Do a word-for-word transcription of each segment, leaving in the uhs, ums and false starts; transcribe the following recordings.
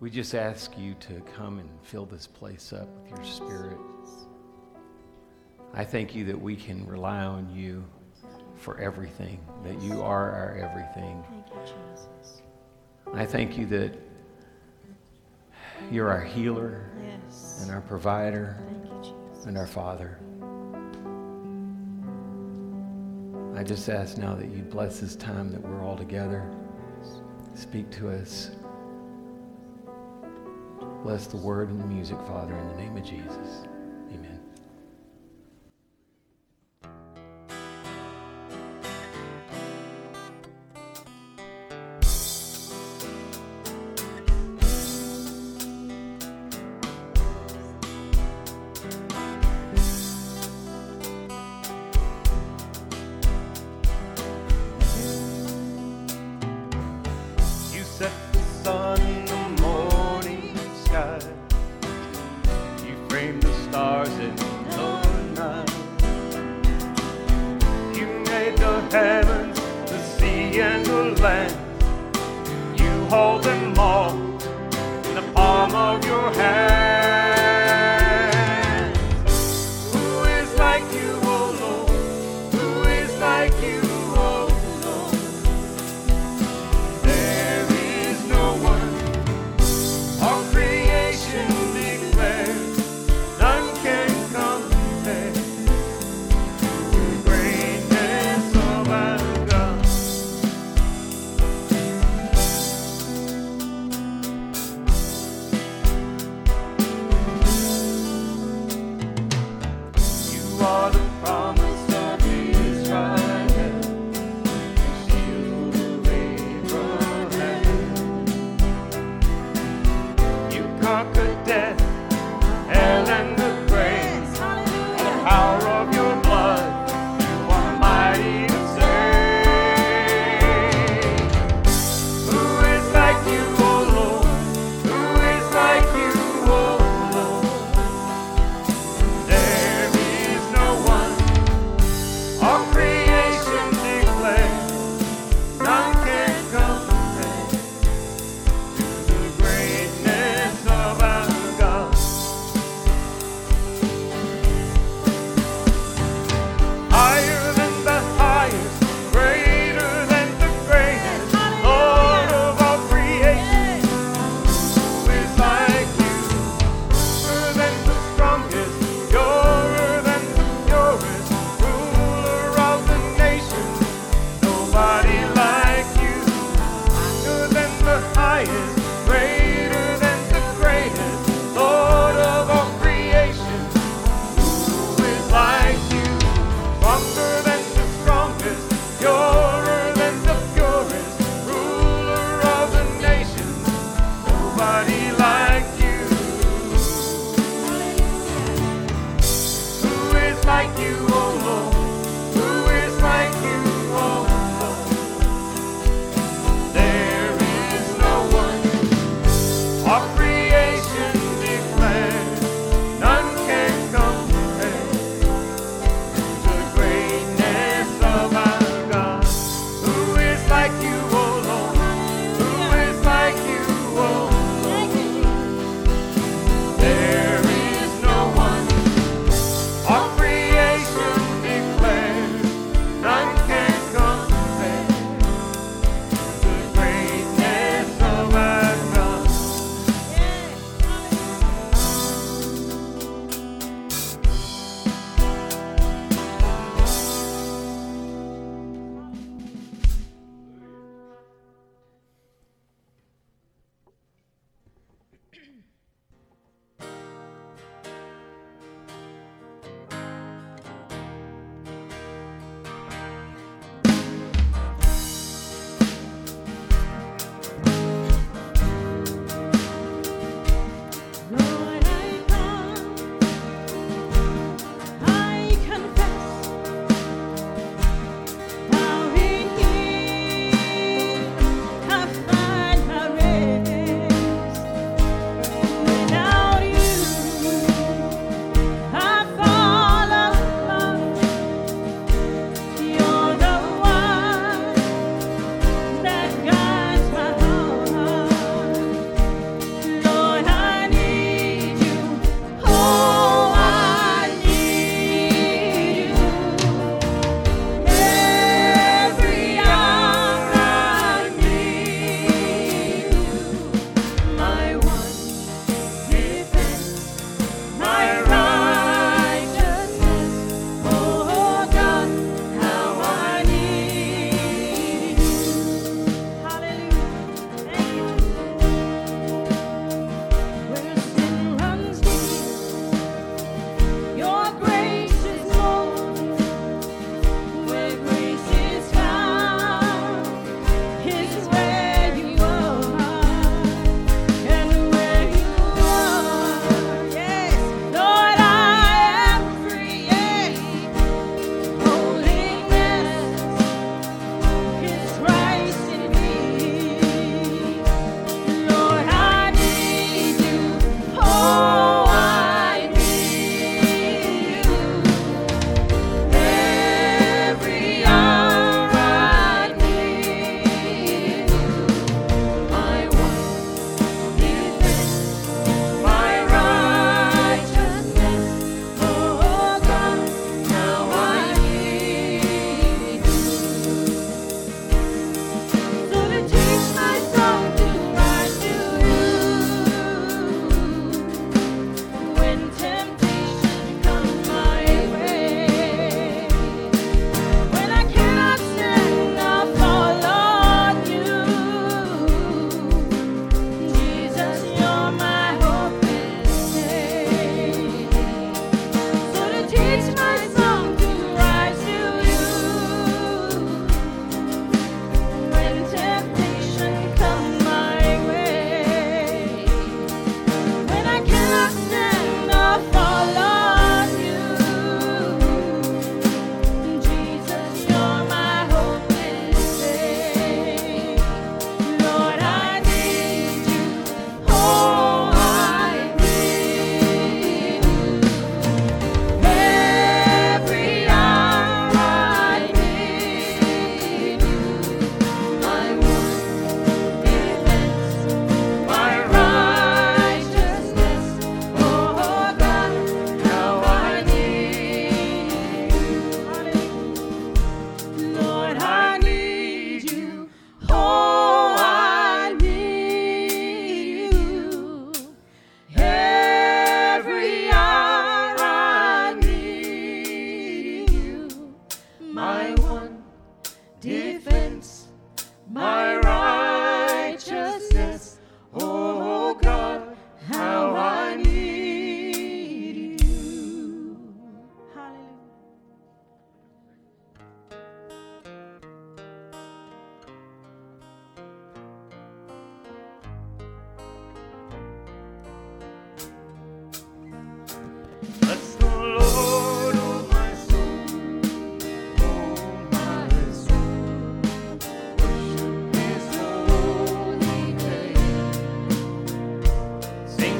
We just ask you to come and fill this place up with your Spirit. I thank you that we can rely on you for everything, that you are our everything. Thank you, Jesus. I thank you that you're our healer, yes, and our provider, thank you, Jesus, and our Father. I just ask now that you bless this time that we're all together. Speak to us. Bless the word and the music, Father, in the name of Jesus. Amen. Like you, oh Lord, who is like you, oh Lord.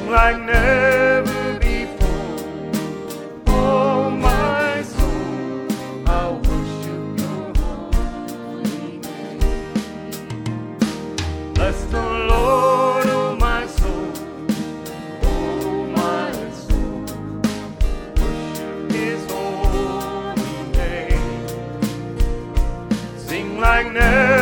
Like never before, oh my soul, I worship your holy name. Bless the Lord, oh my soul, oh my soul, worship His holy name. Sing like never.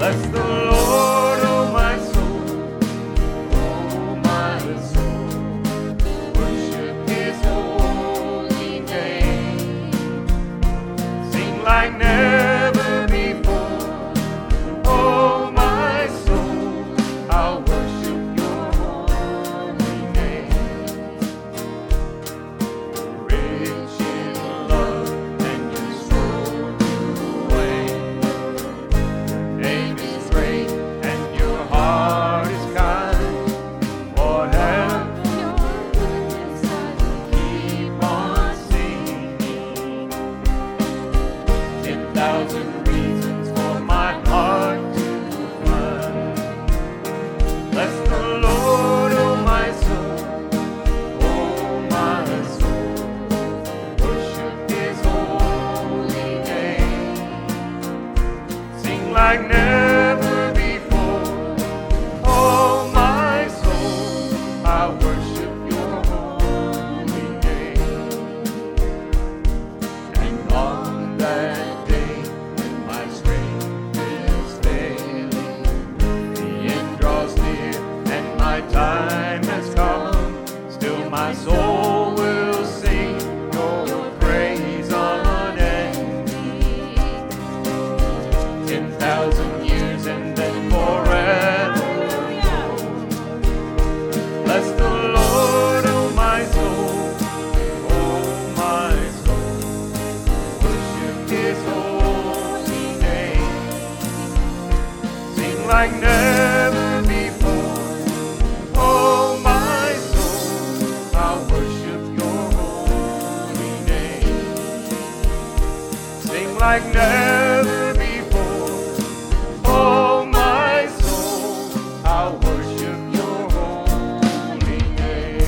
Bless the Lord, oh my soul, oh my soul, worship His holy name. Sing like never before, oh my soul, I'll worship your holy name. Rich in love and you sold away. Amen. Thousand reasons for my heart to burn. Bless the Lord, oh my soul, oh my soul, worship His holy name. Sing like never before, oh my soul, I worship your holy name. And on that time has come, still my soul will sing your praise unending. Ten thousand years and then forever. Bless the Lord, oh my soul, oh my soul, worship His holy name. Sing like never. Like never before, oh my soul, I'll worship your holy name.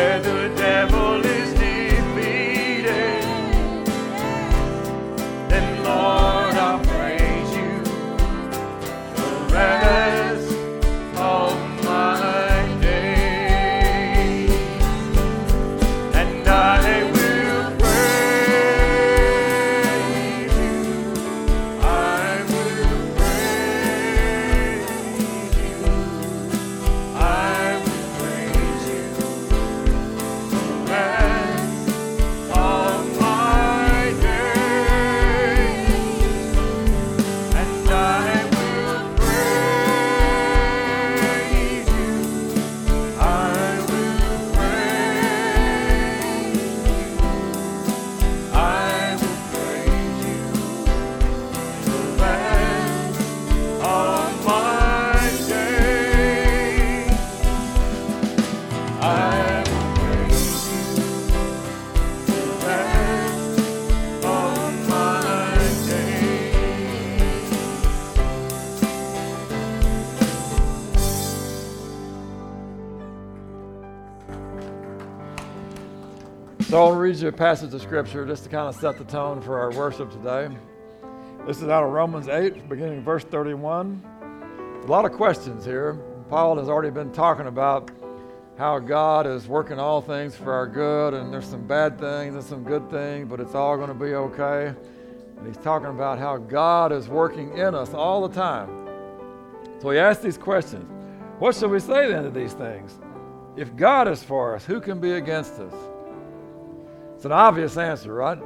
where the devil is defeated, then Lord, I'll praise you the rest of my days, and I will praise you, I will praise you, I So I'll read you a passage of Scripture just to kind of set the tone for our worship today. This is out of Romans eight, beginning verse thirty-one. A lot of questions here. Paul has already been talking about how God is working all things for our good, and there's some bad things and some good things, but it's all going to be okay. And he's talking about how God is working in us all the time. So he asks these questions. What should we say then to these things? If God is for us, who can be against us? It's an obvious answer, right?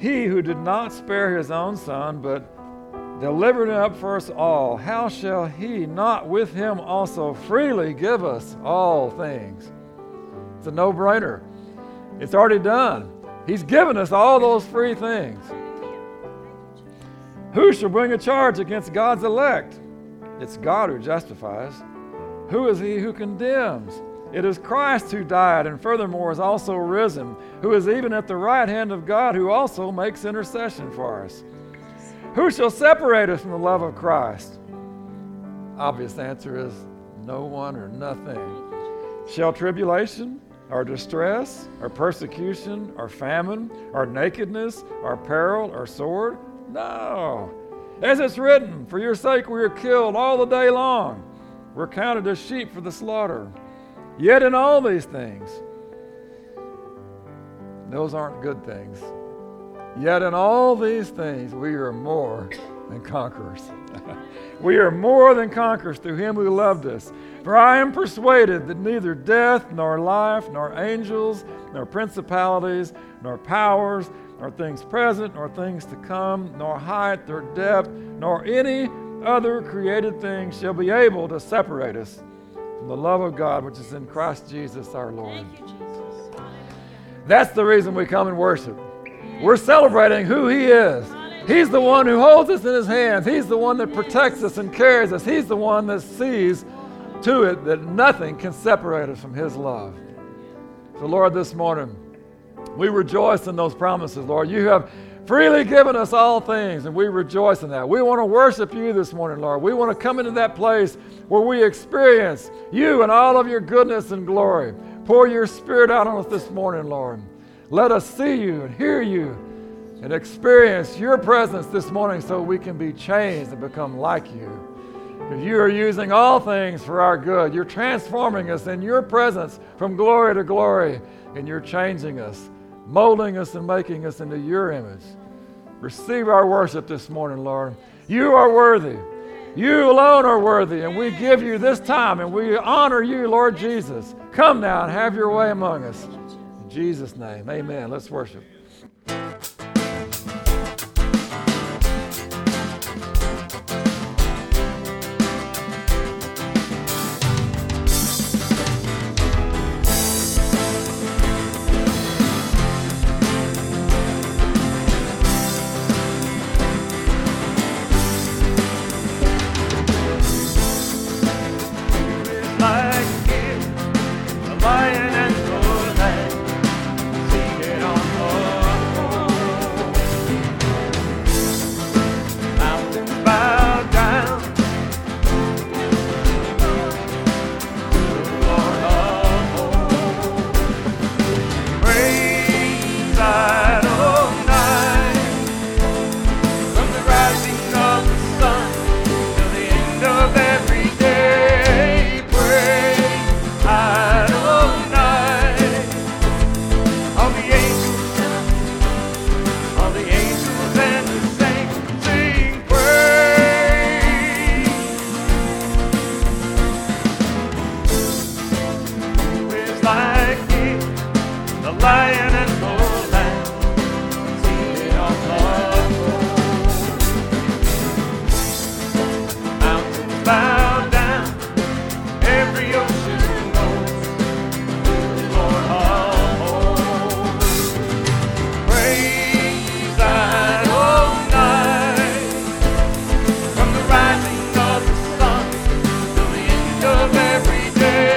He who did not spare his own son, but delivered him up for us all, how shall he not with him also freely give us all things? It's a no-brainer. It's already done. He's given us all those free things. Who shall bring a charge against God's elect? It's God who justifies. Who is he who condemns? It is Christ who died and furthermore is also risen, who is even at the right hand of God, who also makes intercession for us. Who shall separate us from the love of Christ? Obvious answer is no one or nothing. Shall tribulation or distress or persecution or famine or nakedness or peril or sword? No. As it's written, for your sake we are killed all the day long. We're counted as sheep for the slaughter. Yet in all these things, those aren't good things. Yet in all these things, we are more than conquerors. We are more than conquerors through him who loved us. For I am persuaded that neither death, nor life, nor angels, nor principalities, nor powers, nor things present, nor things to come, nor height, nor depth, nor any other created thing shall be able to separate us from the love of God, which is in Christ Jesus our Lord. Thank you, Jesus. That's the reason we come and worship. We're celebrating who he is. He's the one who holds us in his hands. He's the one that protects us and carries us. He's the one that sees to it that nothing can separate us from his love. So Lord, this morning, we rejoice in those promises, Lord. You have freely given us all things, and we rejoice in that. We want to worship you this morning, Lord. We want to come into that place where we experience you and all of your goodness and glory. Pour your spirit out on us this morning, Lord. Let us see you and hear you and experience your presence this morning so we can be changed and become like you. Because you are using all things for our good. You're transforming us in your presence from glory to glory, and you're changing us, molding us and making us into your image. Receive our worship this morning, Lord. You are worthy. You alone are worthy, and we give you this time, and we honor you, Lord Jesus. Come now and have your way among us. In Jesus' name, amen. Let's worship. Lion and the Lamb, seated on the lion and the lamb, seated on the throne. Mountains bow down, every ocean knows who the Lord of hosts. Praise thine, O night, from the rising of the sun till the end of every day.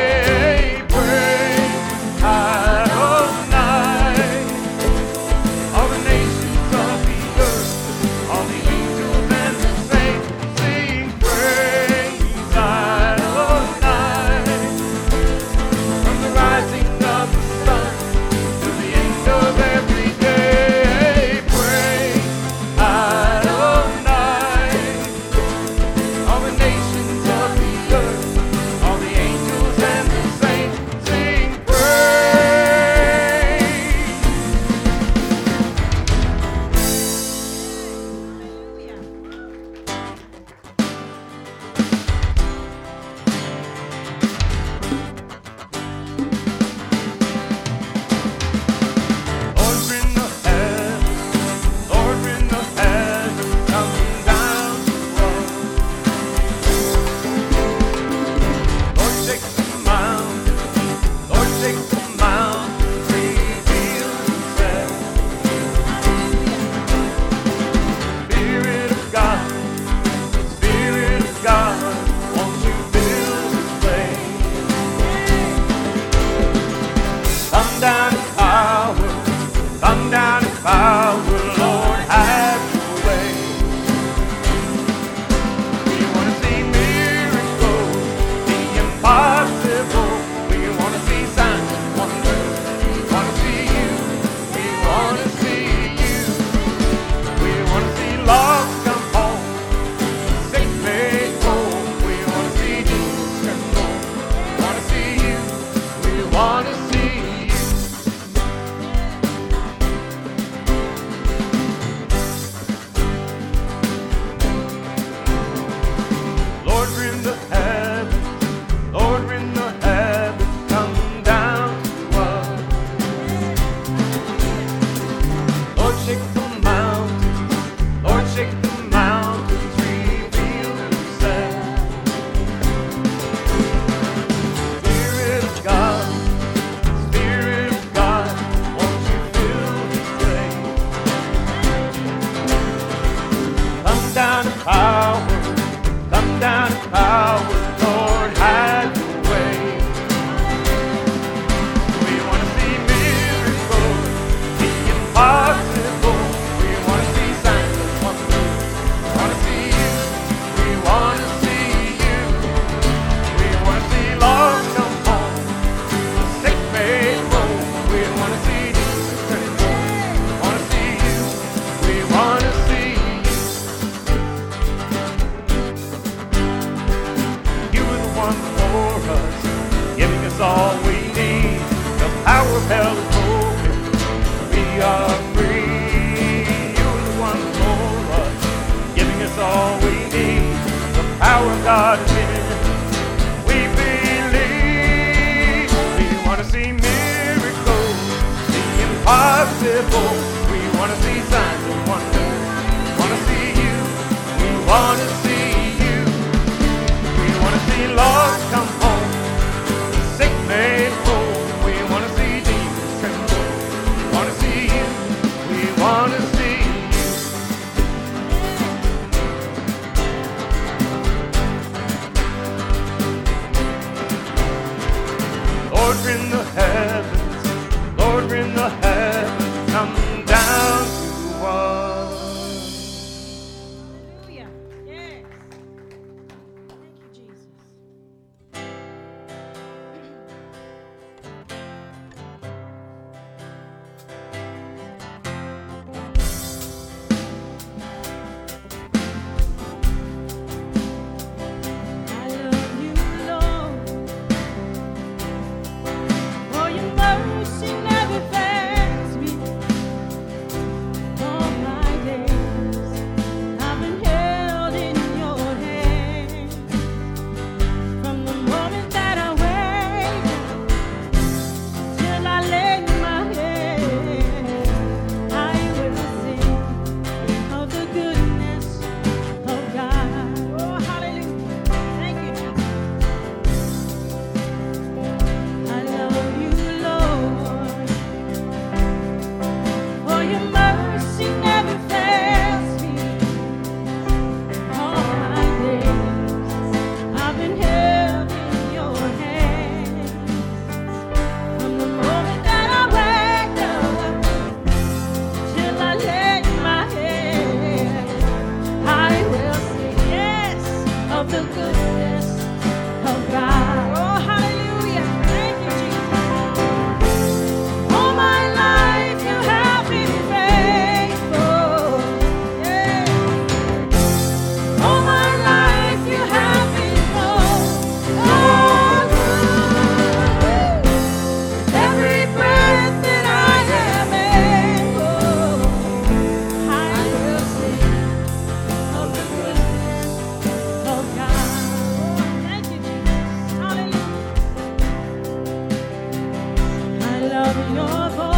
Unto my way.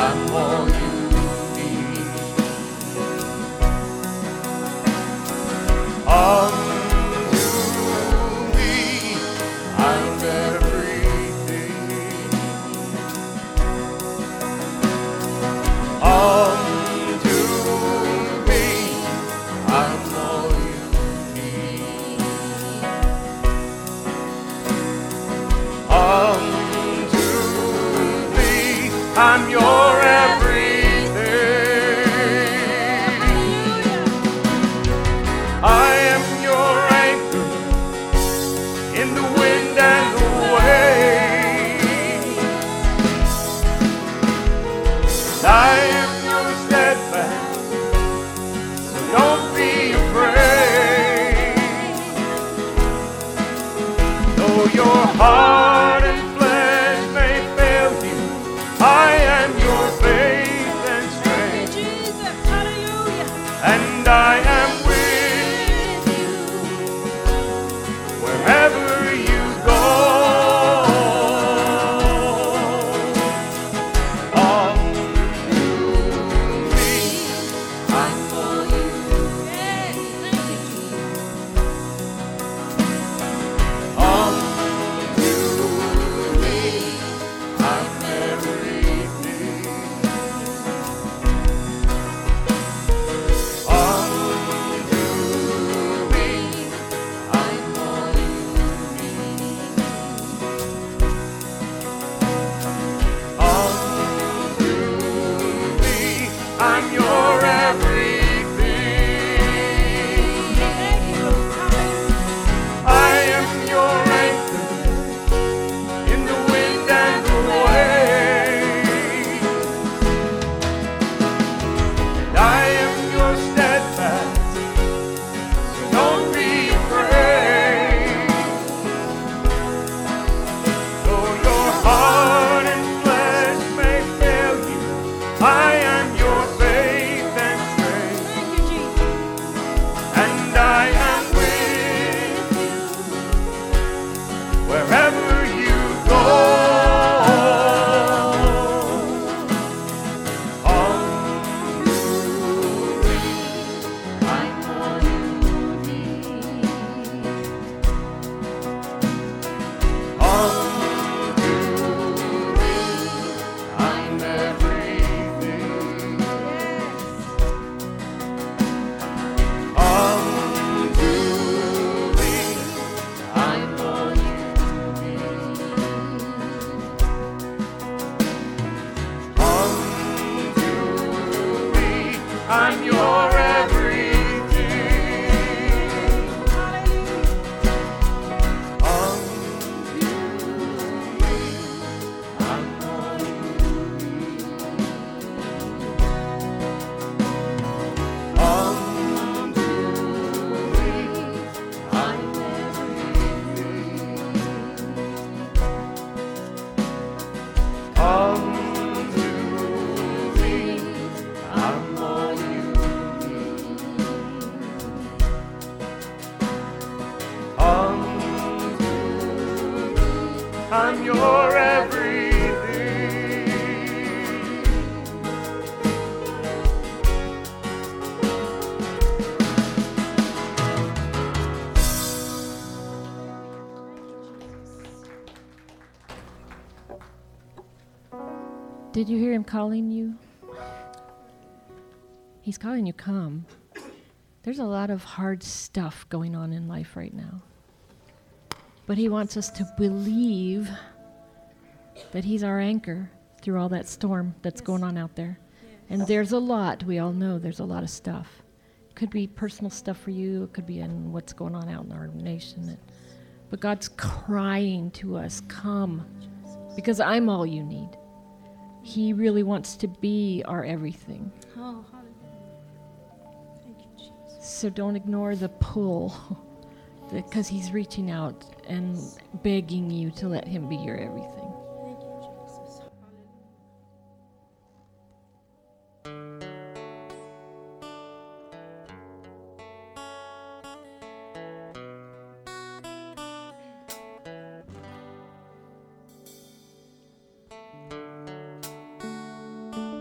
I'm your everything. I am your anchor in the wind and the waves. I am your steadfast, so don't be afraid. Though your heart I'm your everything. Did you hear him calling you? He's calling you, come. There's a lot of hard stuff going on in life right now. But he wants us to believe that he's our anchor through all that storm that's yes. going on out there. Yes. And there's a lot, we all know there's a lot of stuff. It could be personal stuff for you, it could be in what's going on out in our nation. But God's crying to us, come, because I'm all you need. He really wants to be our everything. Oh, hallelujah. Thank you, Jesus. So don't ignore the pull. Because he's reaching out and begging you to let him be your everything. Thank you, Jesus. Hallelujah.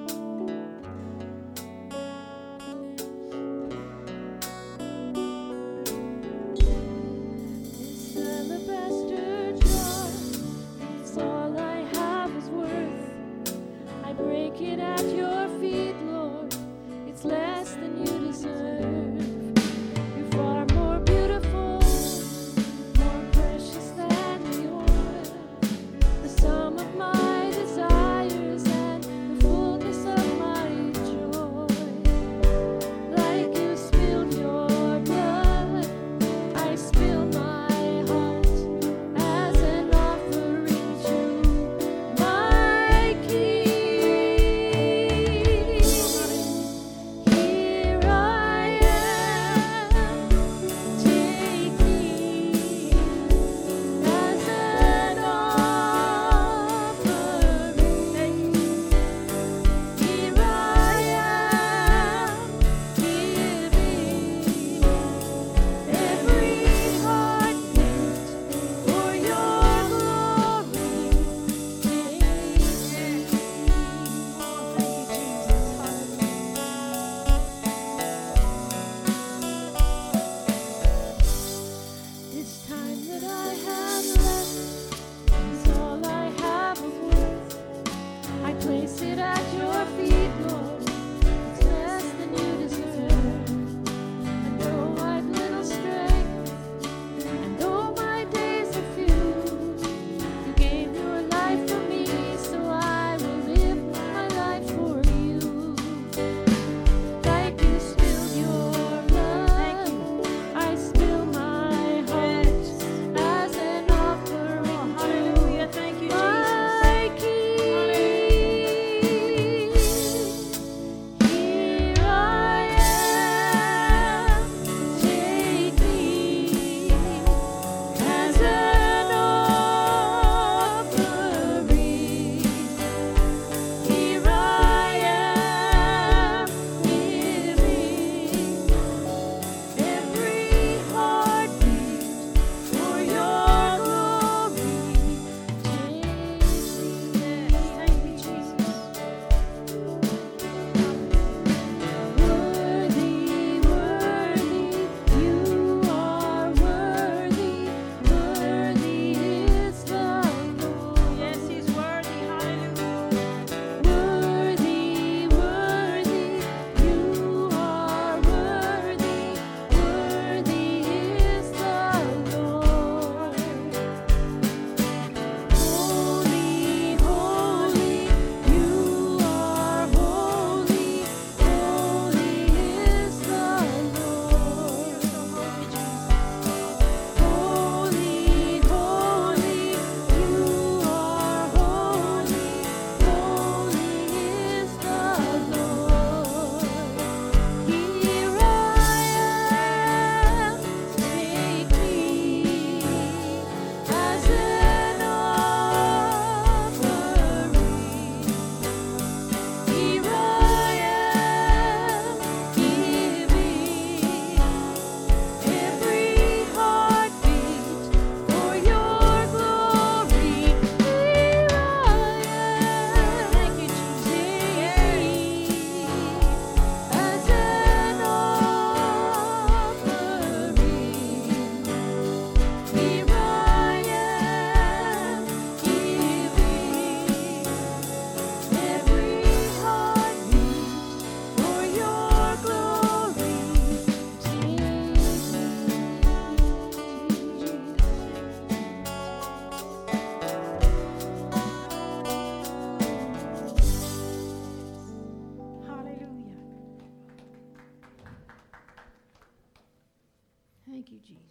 Thank you, Jesus.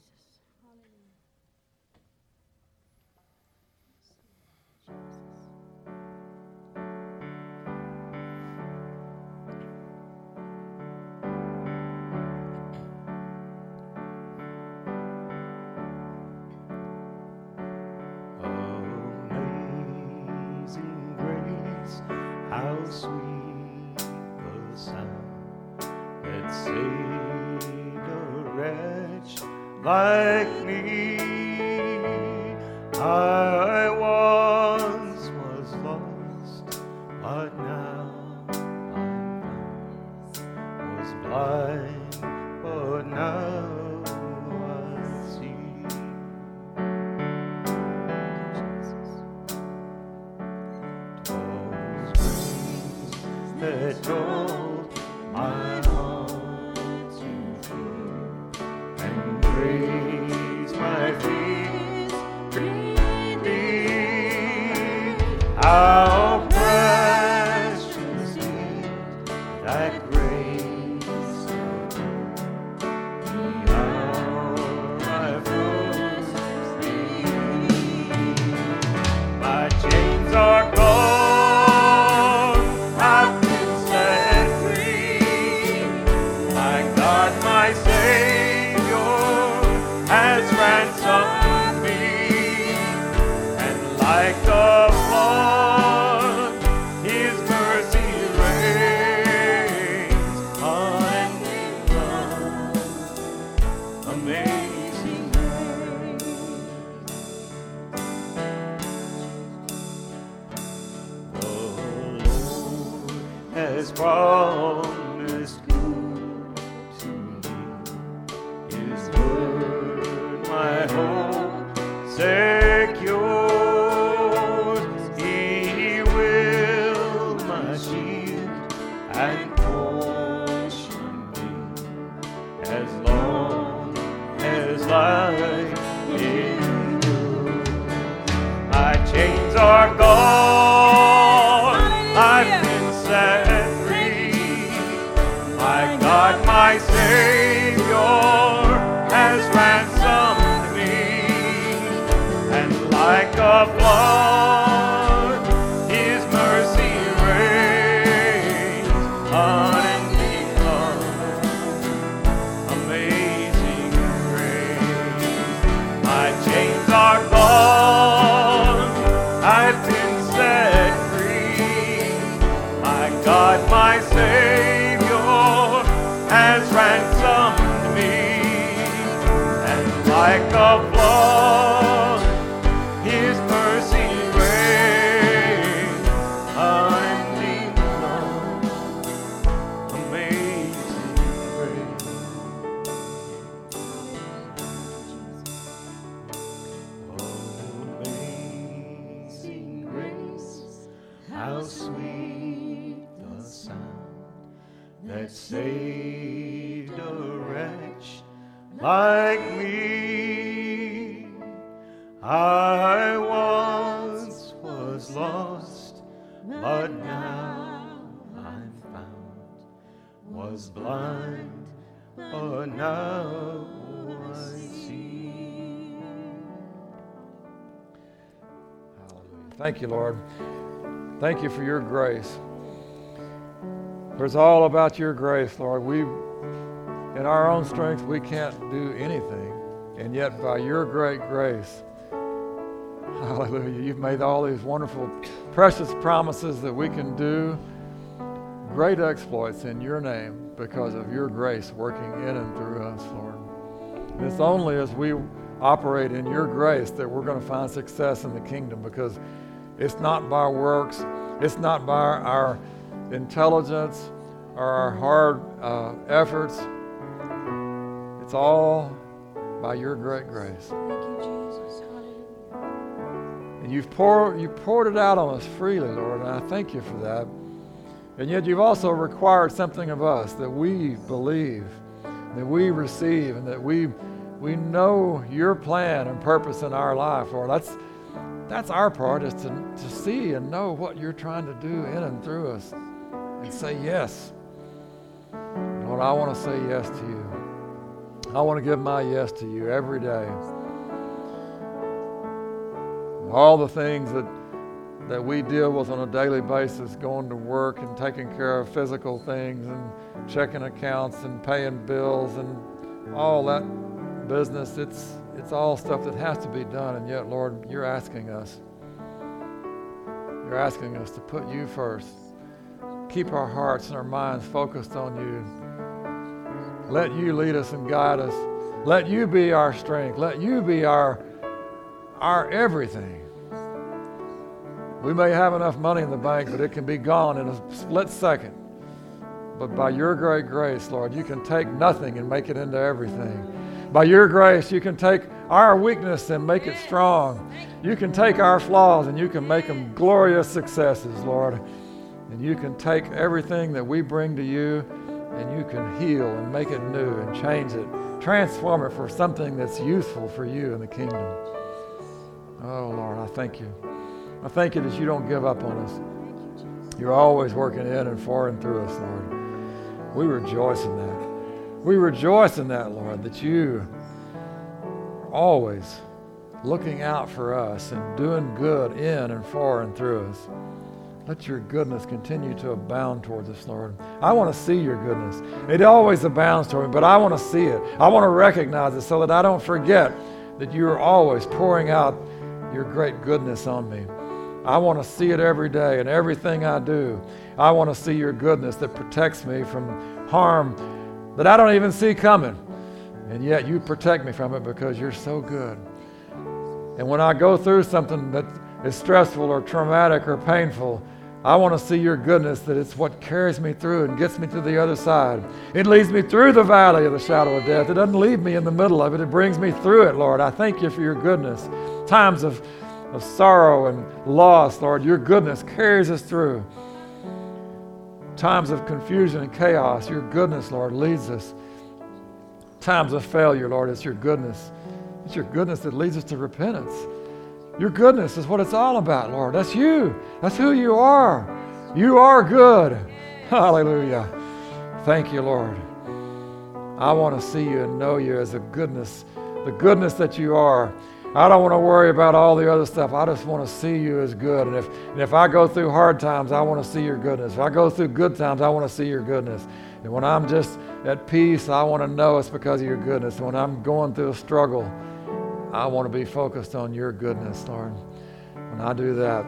Thank you, Lord. Thank you for your grace. It's all about your grace, Lord. We, in our own strength, we can't do anything. And yet, by your great grace, hallelujah, you've made all these wonderful, precious promises that we can do great exploits in your name because of your grace working in and through us, Lord. And it's only as we operate in your grace that we're going to find success in the kingdom, because it's not by works, it's not by our intelligence or our hard uh, efforts. It's all by your great grace. Thank you, Jesus. Hallelujah. And you've poured, you poured it out on us freely, Lord, and I thank you for that. And yet you've also required something of us, that we believe, that we receive, and that we we know your plan and purpose in our life, Lord. That's That's our part, is to, to see and know what you're trying to do in and through us and say yes. Lord, I want to say yes to you. I want to give my yes to you every day. All the things that, that we deal with on a daily basis, going to work and taking care of physical things and checking accounts and paying bills and all that business, it's it's all stuff that has to be done, and yet, Lord, you're asking us. You're asking us to put you first. Keep our hearts and our minds focused on you. Let you lead us and guide us. Let you be our strength. Let you be our, our everything. We may have enough money in the bank, but it can be gone in a split second. But by your great grace, Lord, you can take nothing and make it into everything. By your grace, you can take our weakness and make it strong. You can take our flaws and you can make them glorious successes, Lord. And you can take everything that we bring to you and you can heal and make it new and change it, transform it for something that's useful for you in the kingdom. Oh, Lord, I thank you. I thank you that you don't give up on us. You're always working in and for and through us, Lord. We rejoice in that. We rejoice in that, Lord, that you are always looking out for us and doing good in and for and through us. Let your goodness continue to abound towards us, Lord. I want to see your goodness. It always abounds toward me, but I want to see it. I want to recognize it so that I don't forget that you are always pouring out your great goodness on me. I want to see it every day in everything I do. I want to see your goodness that protects me from harm that I don't even see coming. And yet you protect me from it because you're so good. And when I go through something that is stressful or traumatic or painful, I want to see your goodness that it's what carries me through and gets me to the other side. It leads me through the valley of the shadow of death. It doesn't leave me in the middle of it. It brings me through it, Lord. I thank you for your goodness. Times of, of sorrow and loss, Lord, your goodness carries us through. Times of confusion and chaos, your goodness, Lord, leads us. Times of failure, Lord, it's your goodness. It's your goodness that leads us to repentance. Your goodness is what it's all about, Lord. That's you. That's who you are. You are good. Hallelujah. Thank you, Lord. I want to see you and know you as a goodness, the goodness that you are. I don't want to worry about all the other stuff. I just want to see you as good. And if and if I go through hard times, I want to see your goodness. If I go through good times, I want to see your goodness. And when I'm just at peace, I want to know it's because of your goodness. When I'm going through a struggle, I want to be focused on your goodness, Lord. When I do that,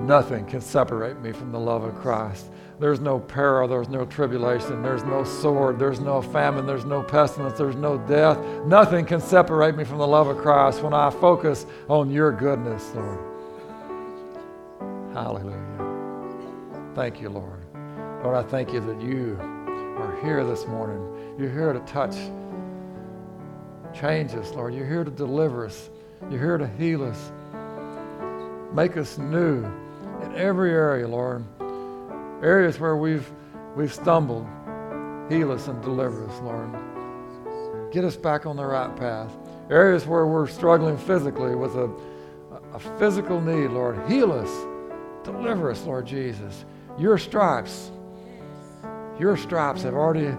nothing can separate me from the love of Christ. There's no peril, there's no tribulation, there's no sword, there's no famine, there's no pestilence, there's no death. Nothing can separate me from the love of Christ when I focus on your goodness, Lord. Hallelujah. Thank you, Lord. Lord, I thank you that you are here this morning. You're here to touch, change us, Lord. You're here to deliver us. You're here to heal us. Make us new in every area, Lord. Areas where we've we've stumbled, heal us and deliver us, Lord. Get us back on the right path. Areas where we're struggling physically with a, a physical need, Lord, heal us, deliver us, Lord Jesus. Your stripes, your stripes have already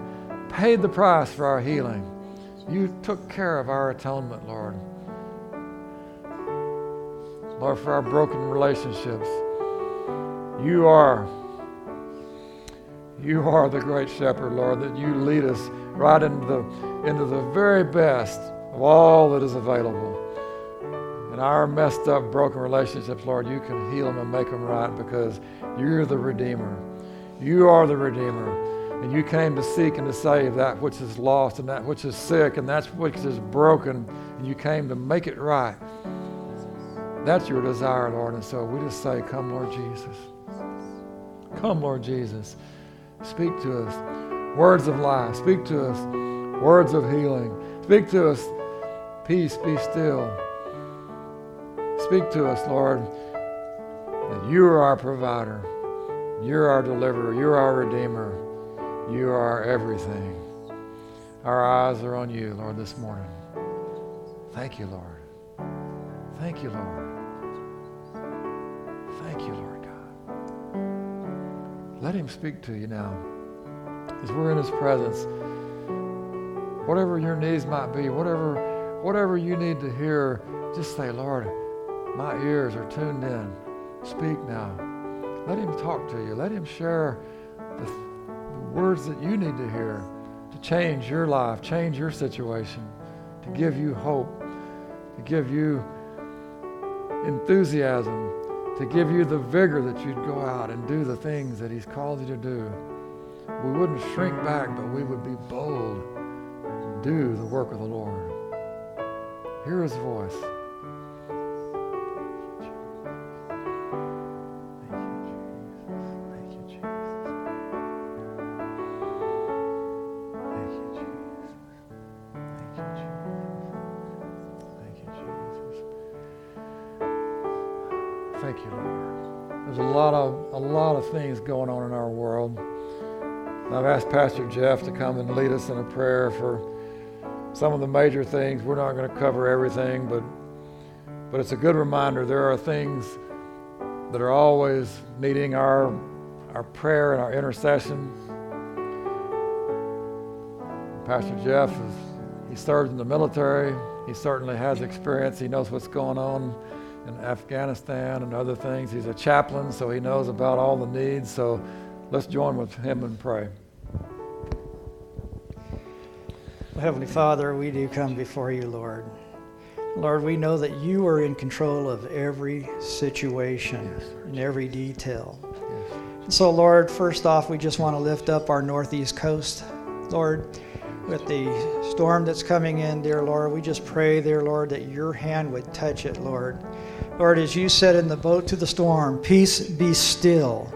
paid the price for our healing. You took care of our atonement, Lord. Lord, for our broken relationships, you are You are the great shepherd, Lord, that you lead us right into the, into the very best of all that is available. In our messed up, broken relationships, Lord, you can heal them and make them right because you're the Redeemer. You are the Redeemer. And you came to seek and to save that which is lost and that which is sick and that which is broken. And you came to make it right. That's your desire, Lord. And so we just say, come, Lord Jesus. Come, Lord Jesus. Speak to us words of life. Speak to us words of healing. Speak to us peace, be still. Speak to us, Lord, that you are our provider. You're our deliverer. You're our redeemer. You are everything. Our eyes are on you, Lord, this morning. Thank you, Lord. Thank you, Lord. Thank you, Lord. Let him speak to you now. As we're in his presence, whatever your needs might be, whatever, whatever you need to hear, just say, Lord, my ears are tuned in. Speak now. Let him talk to you. Let him share the, the words that you need to hear to change your life, change your situation, to give you hope, to give you enthusiasm, to give you the vigor that you'd go out and do the things that he's called you to do. We wouldn't shrink back, but we would be bold to do the work of the Lord. Hear his voice. Thank you, Lord. There's a lot of a lot of things going on in our world. I've asked Pastor Jeff to come and lead us in a prayer for some of the major things. We're not going to cover everything, but but it's a good reminder. There are things that are always needing our our prayer and our intercession. Pastor Jeff is he served in the military. He certainly has experience. He knows what's going on in Afghanistan and other things. He's a chaplain, so he knows about all the needs. So let's join with him and pray. Heavenly Father, we do come before you, Lord. Lord, we know that you are in control of every situation, yes, and every detail. Yes, so, Lord, first off, we just want to lift up our northeast coast, Lord. With the storm that's coming in, dear Lord, we just pray, dear Lord, that your hand would touch it, Lord. Lord, as you said in the boat to the storm, peace be still.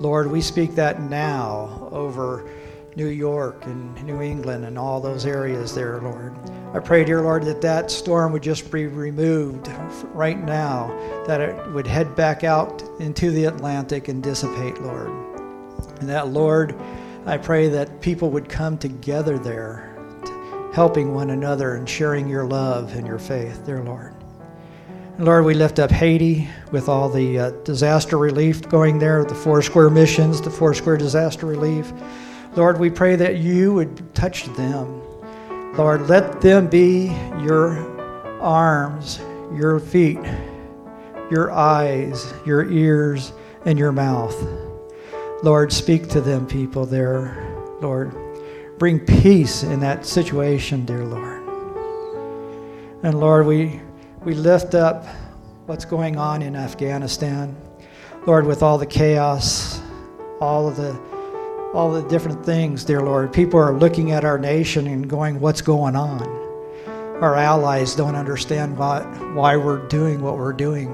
Lord, we speak that now over New York and New England and all those areas there, Lord. I pray, dear Lord, that that storm would just be removed right now, that it would head back out into the Atlantic and dissipate, Lord. And that, Lord, I pray that people would come together there, helping one another and sharing your love and your faith, dear Lord. And Lord, we lift up Haiti with all the uh, disaster relief going there, the Four Square missions, the Four Square disaster relief. Lord, we pray that you would touch them. Lord, let them be your arms, your feet, your eyes, your ears, and your mouth. Lord, speak to them people there, Lord. Bring peace in that situation, dear Lord. And Lord, we we lift up what's going on in Afghanistan, Lord, with all the chaos, all of the all the different things, dear Lord. People are looking at our nation and going, what's going on? Our allies don't understand why why we're doing what we're doing.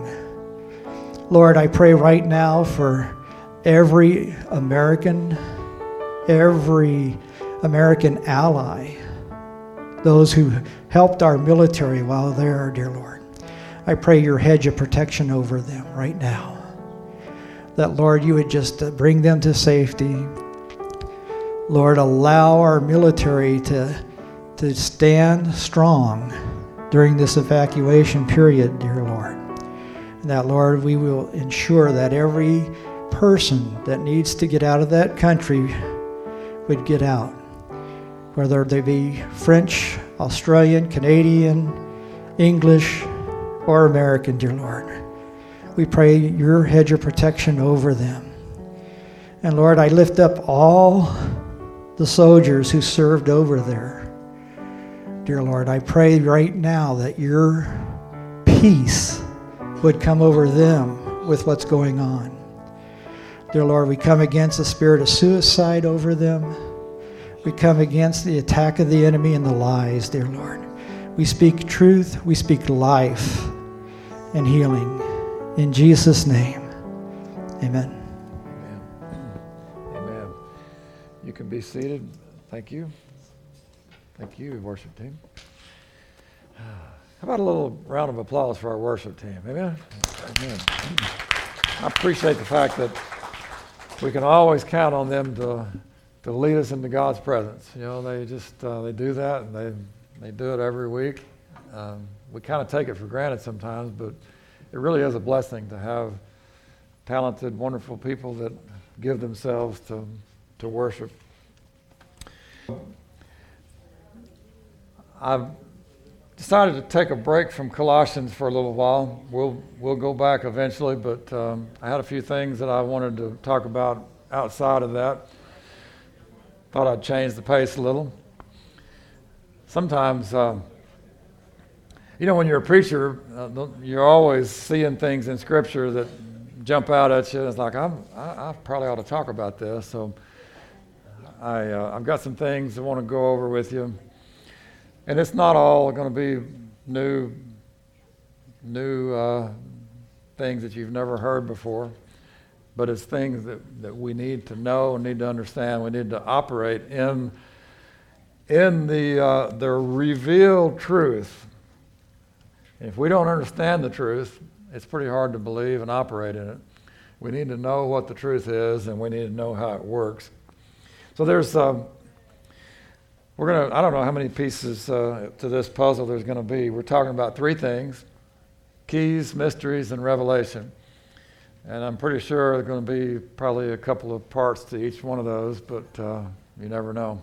Lord, I pray right now for every American, every American ally, those who helped our military while there, dear Lord. I pray your hedge of protection over them right now. That, Lord, you would just bring them to safety. Lord, allow our military to, to stand strong during this evacuation period, dear Lord. And that, Lord, we will ensure that every person that needs to get out of that country would get out, whether they be French, Australian, Canadian, English, or American, dear Lord. We pray your hedge of protection over them. And Lord, I lift up all the soldiers who served over there. Dear Lord, I pray right now that your peace would come over them with what's going on. Dear Lord, we come against the spirit of suicide over them. We come against the attack of the enemy and the lies, dear Lord. We speak truth, we speak life and healing. In Jesus' name, amen. Amen. Amen. You can be seated. Thank you. Thank you, worship team. How about a little round of applause for our worship team? Amen. Amen. I appreciate the fact that we can always count on them to to lead us into God's presence. You know, they just uh, they do that, and they they do it every week. Um, we kind of take it for granted sometimes, but it really is a blessing to have talented, wonderful people that give themselves to to worship. I've decided to take a break from Colossians for a little while. We'll we'll go back eventually, but um, I had a few things that I wanted to talk about outside of that. Thought I'd change the pace a little. Sometimes, um, you know, when you're a preacher, uh, you're always seeing things in Scripture that jump out at you. It's like, I'm, I, I probably ought to talk about this. So I, uh, I've got some things I want to go over with you. And it's not all going to be new, new uh, things that you've never heard before, but it's things that, that we need to know and need to understand. We need to operate in in the uh, the revealed truth. And if we don't understand the truth, it's pretty hard to believe and operate in it. We need to know what the truth is, and we need to know how it works. So there's. Uh, We're going to, I don't know how many pieces uh, to this puzzle there's going to be. We're talking about three things: keys, mysteries, and revelation. And I'm pretty sure there's going to be probably a couple of parts to each one of those, but uh, you never know.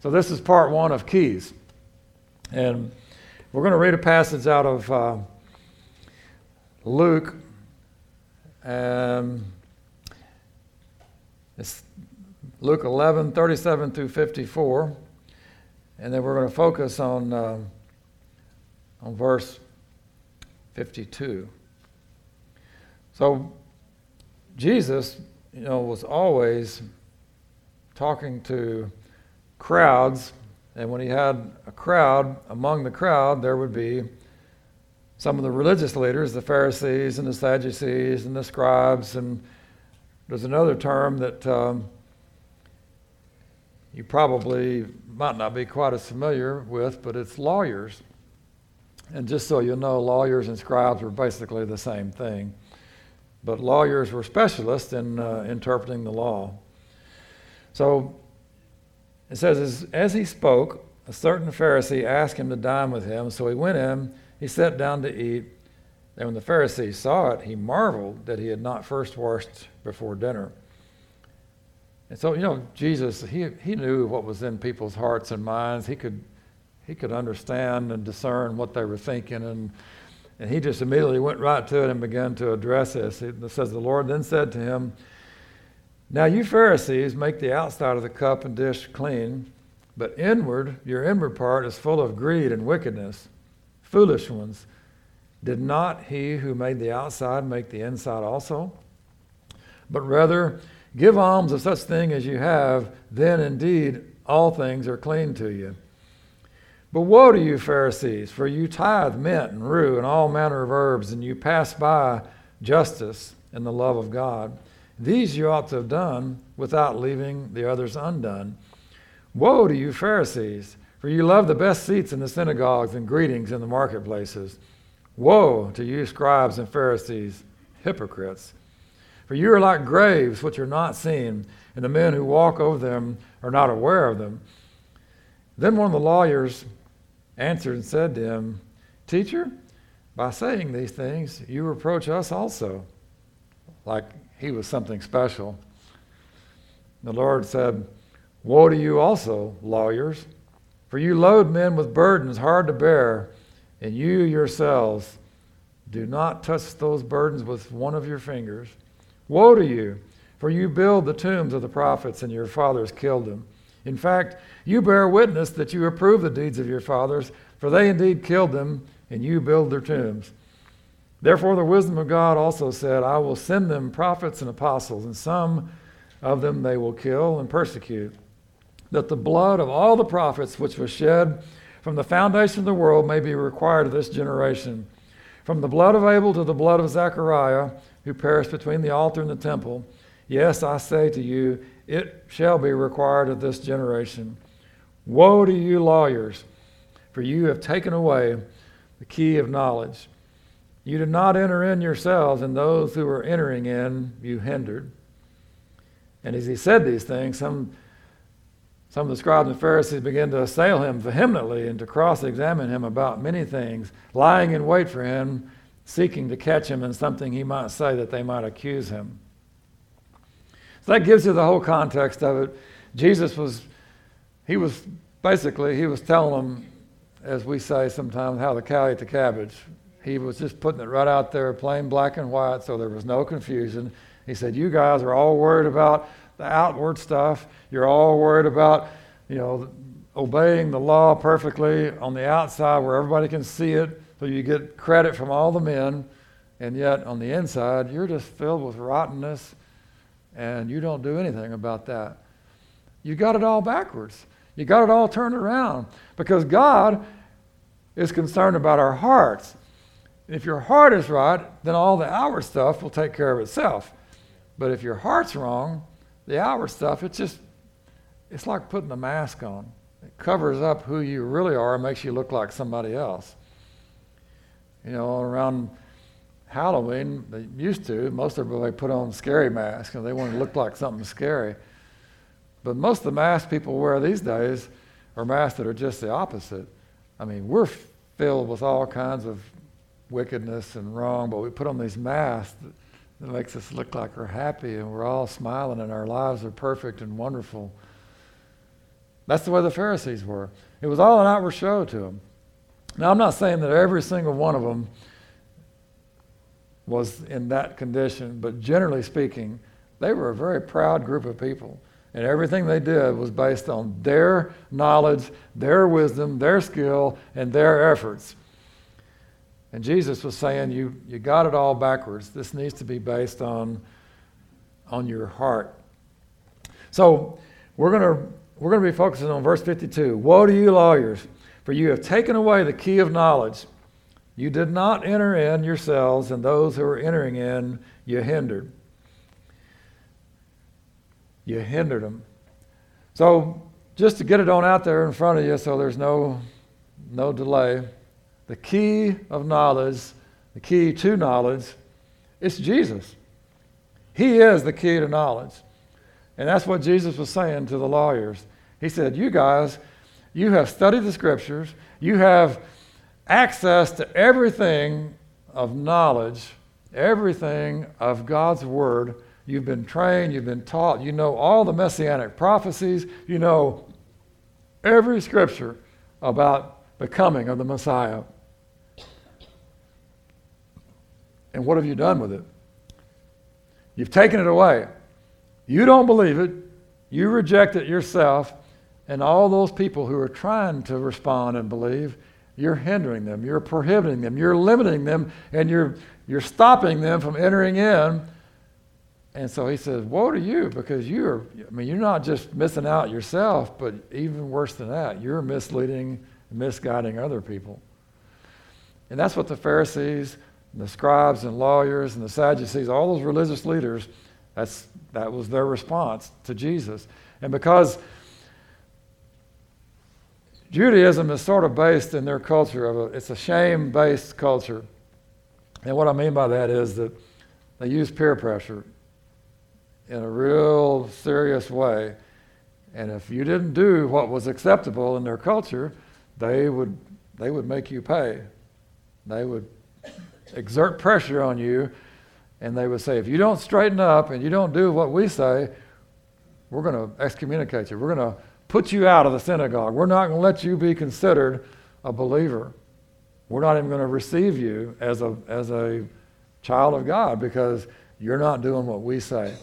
So this is part one of keys. And we're going to read a passage out of uh, Luke. And it's Luke eleven, thirty-seven through fifty-four. And then we're going to focus on uh, on verse fifty-two. So Jesus, you know, was always talking to crowds, and when he had a crowd, among the crowd there would be some of the religious leaders, the Pharisees and the Sadducees and the scribes, and there's another term that um, you probably might not be quite as familiar with, but it's lawyers. And just so you know, lawyers and scribes were basically the same thing. But lawyers were specialists in uh, interpreting the law. So it says, as, as he spoke, a certain Pharisee asked him to dine with him. So he went in, he sat down to eat. And when the Pharisee saw it, he marveled that he had not first washed before dinner. And so, you know, Jesus, he he knew what was in people's hearts and minds. He could he could understand and discern what they were thinking, and and he just immediately went right to it and began to address this. It says, the Lord then said to him, "Now you Pharisees make the outside of the cup and dish clean, but inward, your inward part is full of greed and wickedness. Foolish ones, did not he who made the outside make the inside also? But rather, give alms of such thing as you have, then indeed all things are clean to you. But woe to you, Pharisees, for you tithe mint and rue and all manner of herbs, and you pass by justice and the love of God. These you ought to have done without leaving the others undone. Woe to you, Pharisees, for you love the best seats in the synagogues and greetings in the marketplaces. Woe to you, scribes and Pharisees, hypocrites! For you are like graves which are not seen, and the men who walk over them are not aware of them." Then one of the lawyers answered and said to him, "Teacher, by saying these things, you reproach us also." Like he was something special. The Lord said, "Woe to you also, lawyers, for you load men with burdens hard to bear, and you yourselves do not touch those burdens with one of your fingers. Woe to you, for you build the tombs of the prophets, and your fathers killed them. In fact, you bear witness that you approve the deeds of your fathers, for they indeed killed them, and you build their tombs. Therefore the wisdom of God also said, I will send them prophets and apostles, and some of them they will kill and persecute, that the blood of all the prophets which was shed from the foundation of the world may be required of this generation, from the blood of Abel to the blood of Zechariah, who perished between the altar and the temple. Yes, I say to you, it shall be required of this generation. Woe to you, lawyers, for you have taken away the key of knowledge. You did not enter in yourselves, and those who were entering in you hindered." And as he said these things, some, some of the scribes and Pharisees began to assail him vehemently and to cross-examine him about many things, lying in wait for him, seeking to catch him in something he might say that they might accuse him. So that gives you the whole context of it. Jesus was, he was basically, he was telling them, as we say sometimes, how the cow ate the cabbage. He was just putting it right out there, plain black and white, so there was no confusion. He said, you guys are all worried about the outward stuff. You're all worried about, you know, obeying the law perfectly on the outside where everybody can see it, so you get credit from all the men. And yet on the inside, you're just filled with rottenness and you don't do anything about that. You got it all backwards. You got it all turned around, because God is concerned about our hearts. If your heart is right, then all the outward stuff will take care of itself. But if your heart's wrong, the outward stuff, it's just, it's like putting a mask on. It covers up who you really are and makes you look like somebody else. You know, around Halloween, they used to, most everybody put on scary masks and they wanted to look like something scary. But most of the masks people wear these days are masks that are just the opposite. I mean, we're filled with all kinds of wickedness and wrong, but we put on these masks that, that makes us look like we're happy and we're all smiling and our lives are perfect and wonderful. That's the way the Pharisees were. It was all an outward show to them. Now, I'm not saying that every single one of them was in that condition, but generally speaking, they were a very proud group of people. And everything they did was based on their knowledge, their wisdom, their skill, and their efforts. And Jesus was saying, you you got it all backwards. This needs to be based on, on your heart. So we're gonna we're gonna be focusing on verse fifty-two. Woe to you lawyers, for you have taken away the key of knowledge. You did not enter in yourselves, and those who were entering in you hindered. You hindered them. So just to get it on out there in front of you so there's no no delay, the key of knowledge, the key to knowledge, it's Jesus. He is the key to knowledge. And that's what Jesus was saying to the lawyers. He said, you guys, you have studied the scriptures. You have access to everything of knowledge, everything of God's word. You've been trained, you've been taught, you know all the messianic prophecies, you know every scripture about the coming of the Messiah. And what have you done with it? You've taken it away. You don't believe it. You reject it yourself. And all those people who are trying to respond and believe, you're hindering them, you're prohibiting them, you're limiting them, and you're you're stopping them from entering in. And so he says, woe to you, because you're, I mean, you're not just missing out yourself, but even worse than that, you're misleading, misguiding other people. And that's what the Pharisees, and the scribes and lawyers and the Sadducees, all those religious leaders, that's that was their response to Jesus. And because Judaism is sort of based in their culture, of a, it's a shame-based culture. And what I mean by that is that they use peer pressure in a real serious way. And if you didn't do what was acceptable in their culture, they would they would make you pay. They would exert pressure on you, and they would say, if you don't straighten up and you don't do what we say, we're gonna excommunicate you. We're gonna put you out of the synagogue. We're not gonna let you be considered a believer. We're not even gonna receive you as a as a child of God because you're not doing what we say.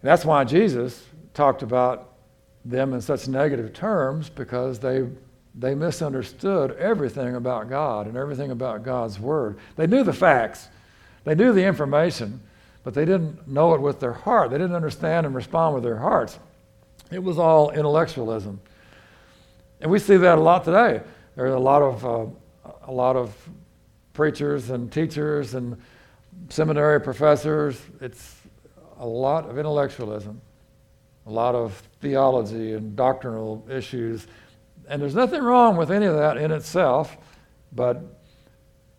That's why Jesus talked about them in such negative terms, because they they misunderstood everything about God and everything about God's word. They knew the facts. They knew the information, but they didn't know it with their heart. They didn't understand and respond with their hearts. It was all intellectualism. And we see that a lot today. There are a lot of, uh, a lot of preachers and teachers and seminary professors. It's a lot of intellectualism, a lot of theology and doctrinal issues. And there's nothing wrong with any of that in itself, but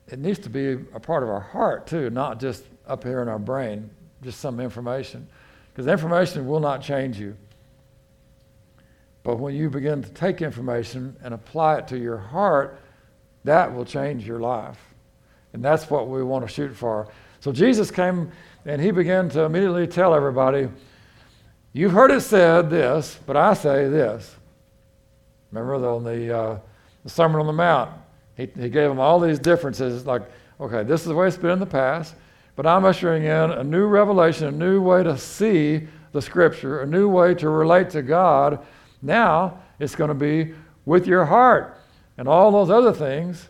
it needs to be a part of our heart too, not just up here in our brain, just some information. Because information will not change you. But when you begin to take information and apply it to your heart, that will change your life. And that's what we want to shoot for. So Jesus came and he began to immediately tell everybody, you've heard it said this, but I say this. Remember on the, uh, the Sermon on the Mount, he, he gave them all these differences, like, okay, this is the way it's been in the past, but I'm ushering in a new revelation, a new way to see the Scripture, a new way to relate to God. Now it's going to be with your heart and all those other things.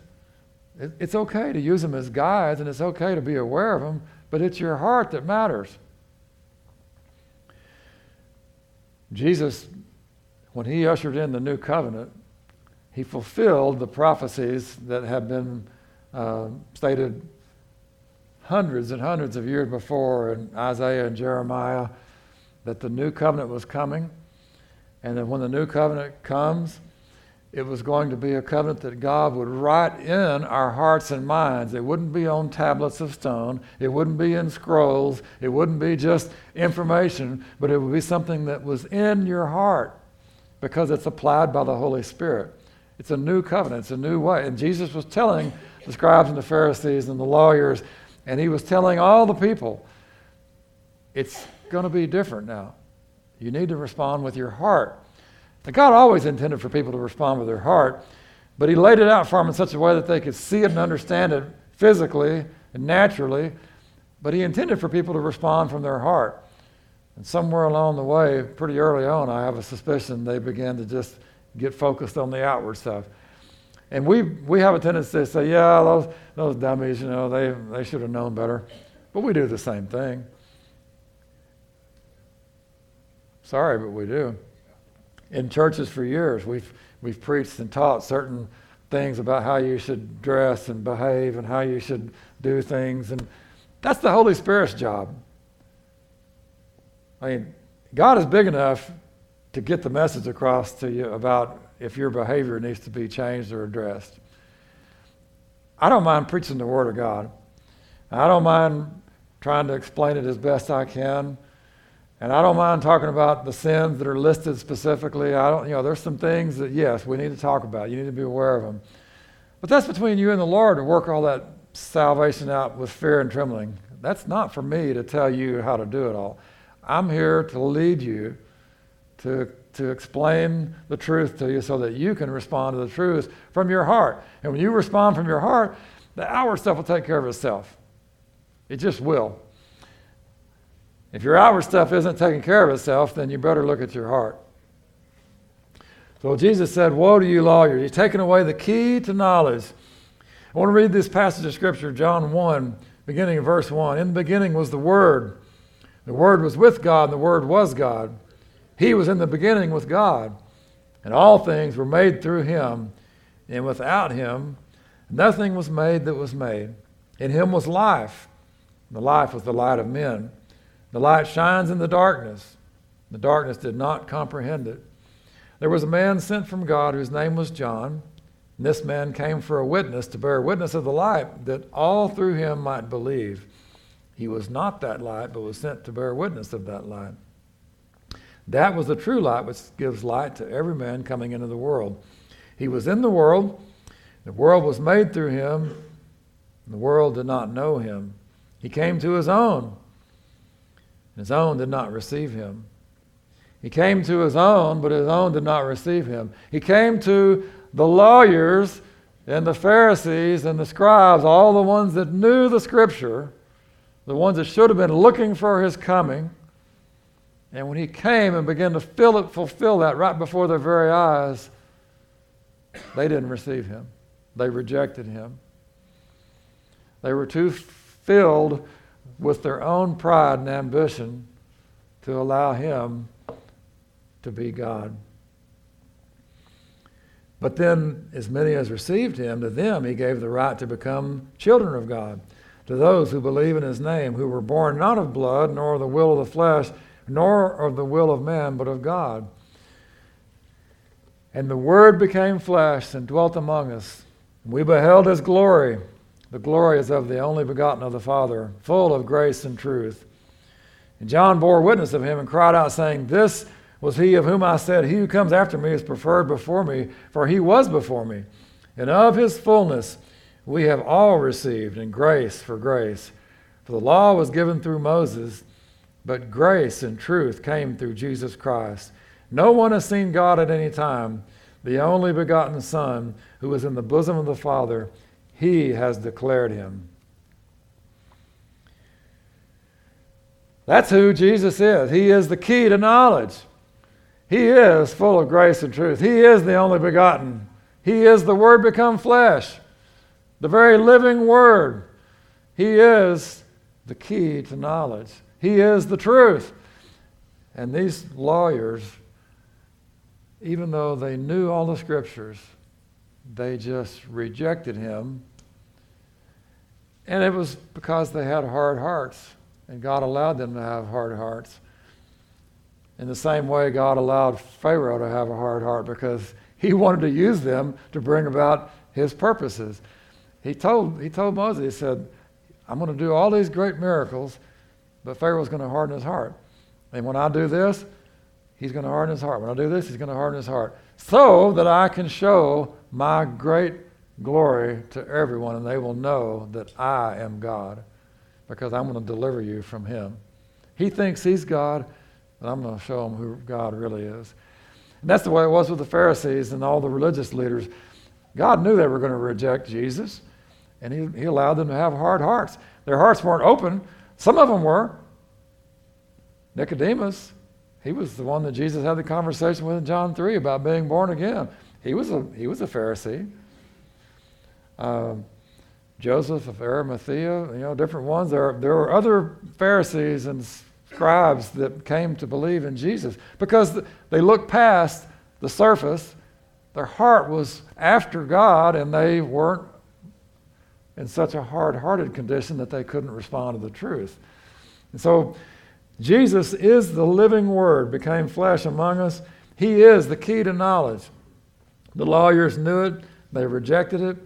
It, it's okay to use them as guides, and it's okay to be aware of them, but it's your heart that matters. Jesus, when he ushered in the new covenant, he fulfilled the prophecies that have been uh, stated hundreds and hundreds of years before in Isaiah and Jeremiah, that the new covenant was coming. And that when the new covenant comes, it was going to be a covenant that God would write in our hearts and minds. It wouldn't be on tablets of stone. It wouldn't be in scrolls. It wouldn't be just information, but it would be something that was in your heart because it's applied by the Holy Spirit. It's a new covenant. It's a new way. And Jesus was telling the scribes and the Pharisees and the lawyers, and he was telling all the people, it's going to be different now. You need to respond with your heart. Now, God always intended for people to respond with their heart, but he laid it out for them in such a way that they could see it and understand it physically and naturally, but he intended for people to respond from their heart. And somewhere along the way, pretty early on, I have a suspicion they began to just get focused on the outward stuff. And we we have a tendency to say, yeah, those those dummies, you know, they, they should have known better. But we do the same thing. Sorry, but we do. In churches for years, we've we've preached and taught certain things about how you should dress and behave and how you should do things, and that's the Holy Spirit's job. I mean, God is big enough to get the message across to you about if your behavior needs to be changed or addressed. I don't mind preaching the Word of God. I don't mind trying to explain it as best I can. And I don't mind talking about the sins that are listed specifically. I don't, you know, there's some things that, yes, we need to talk about. You need to be aware of them. But that's between you and the Lord to work all that salvation out with fear and trembling. That's not for me to tell you how to do it all. I'm here to lead you, to, to explain the truth to you so that you can respond to the truth from your heart. And when you respond from your heart, the outward stuff will take care of itself. It just will. If your outward stuff isn't taking care of itself, then you better look at your heart. So Jesus said, woe to you lawyers, you've taken away the key to knowledge. I want to read this passage of Scripture, John one, beginning of verse one. In the beginning was the Word. The Word was with God, and the Word was God. He was in the beginning with God, and all things were made through him, and without him nothing was made that was made. In him was life, and the life was the light of men. The light shines in the darkness. The darkness did not comprehend it. There was a man sent from God whose name was John. And this man came for a witness, to bear witness of the light, that all through him might believe. He was not that light, but was sent to bear witness of that light. That was the true light, which gives light to every man coming into the world. He was in the world. The world was made through him. And the world did not know him. He came to his own. His own did not receive him. He came to his own, but his own did not receive him. He came to the lawyers and the Pharisees and the scribes, all the ones that knew the Scripture, the ones that should have been looking for his coming. And when he came and began to fill it, fulfill that right before their very eyes, they didn't receive him. They rejected him. They were too filled with their own pride and ambition to allow him to be God. But then, as many as received him, to them he gave the right to become children of God, to those who believe in his name, who were born not of blood, nor of the will of the flesh, nor of the will of man, but of God. And the Word became flesh and dwelt among us. We beheld his glory. The glory is of the only begotten of the Father, full of grace and truth. And John bore witness of him and cried out, saying, this was he of whom I said, he who comes after me is preferred before me, for he was before me. And of his fullness we have all received, and grace for grace. For the law was given through Moses, but grace and truth came through Jesus Christ. No one has seen God at any time. the only begotten Son, who is in the bosom of the Father, he has declared him. That's who Jesus is. He is the key to knowledge. He is full of grace and truth. He is the only begotten. He is the Word become flesh, the very living Word. He is the key to knowledge. He is the truth. And these lawyers, even though they knew all the scriptures, they just rejected him. And it was because they had hard hearts, and God allowed them to have hard hearts. In the same way, God allowed Pharaoh to have a hard heart because he wanted to use them to bring about his purposes. He told, he told Moses, he said, I'm going to do all these great miracles, but Pharaoh's going to harden his heart. And when I do this, he's going to harden his heart. When I do this, he's going to harden his heart, so that I can show my great glory to everyone, and they will know that I am God, because I'm going to deliver you from him. He thinks he's God, but I'm going to show him who God really is. And that's the way it was with the Pharisees and all the religious leaders. God knew they were going to reject Jesus, and he, he allowed them to have hard hearts. Their hearts weren't open. Some of them were. Nicodemus, he was the one that Jesus had the conversation with in John three about being born again. He was a, he was a Pharisee. Uh, Joseph of Arimathea, you know, different ones. There, there were other Pharisees and scribes that came to believe in Jesus because they looked past the surface. Their heart was after God, and they weren't in such a hard-hearted condition that they couldn't respond to the truth. And so Jesus is the living Word, became flesh among us. He is the key to knowledge. The lawyers knew it, they rejected it,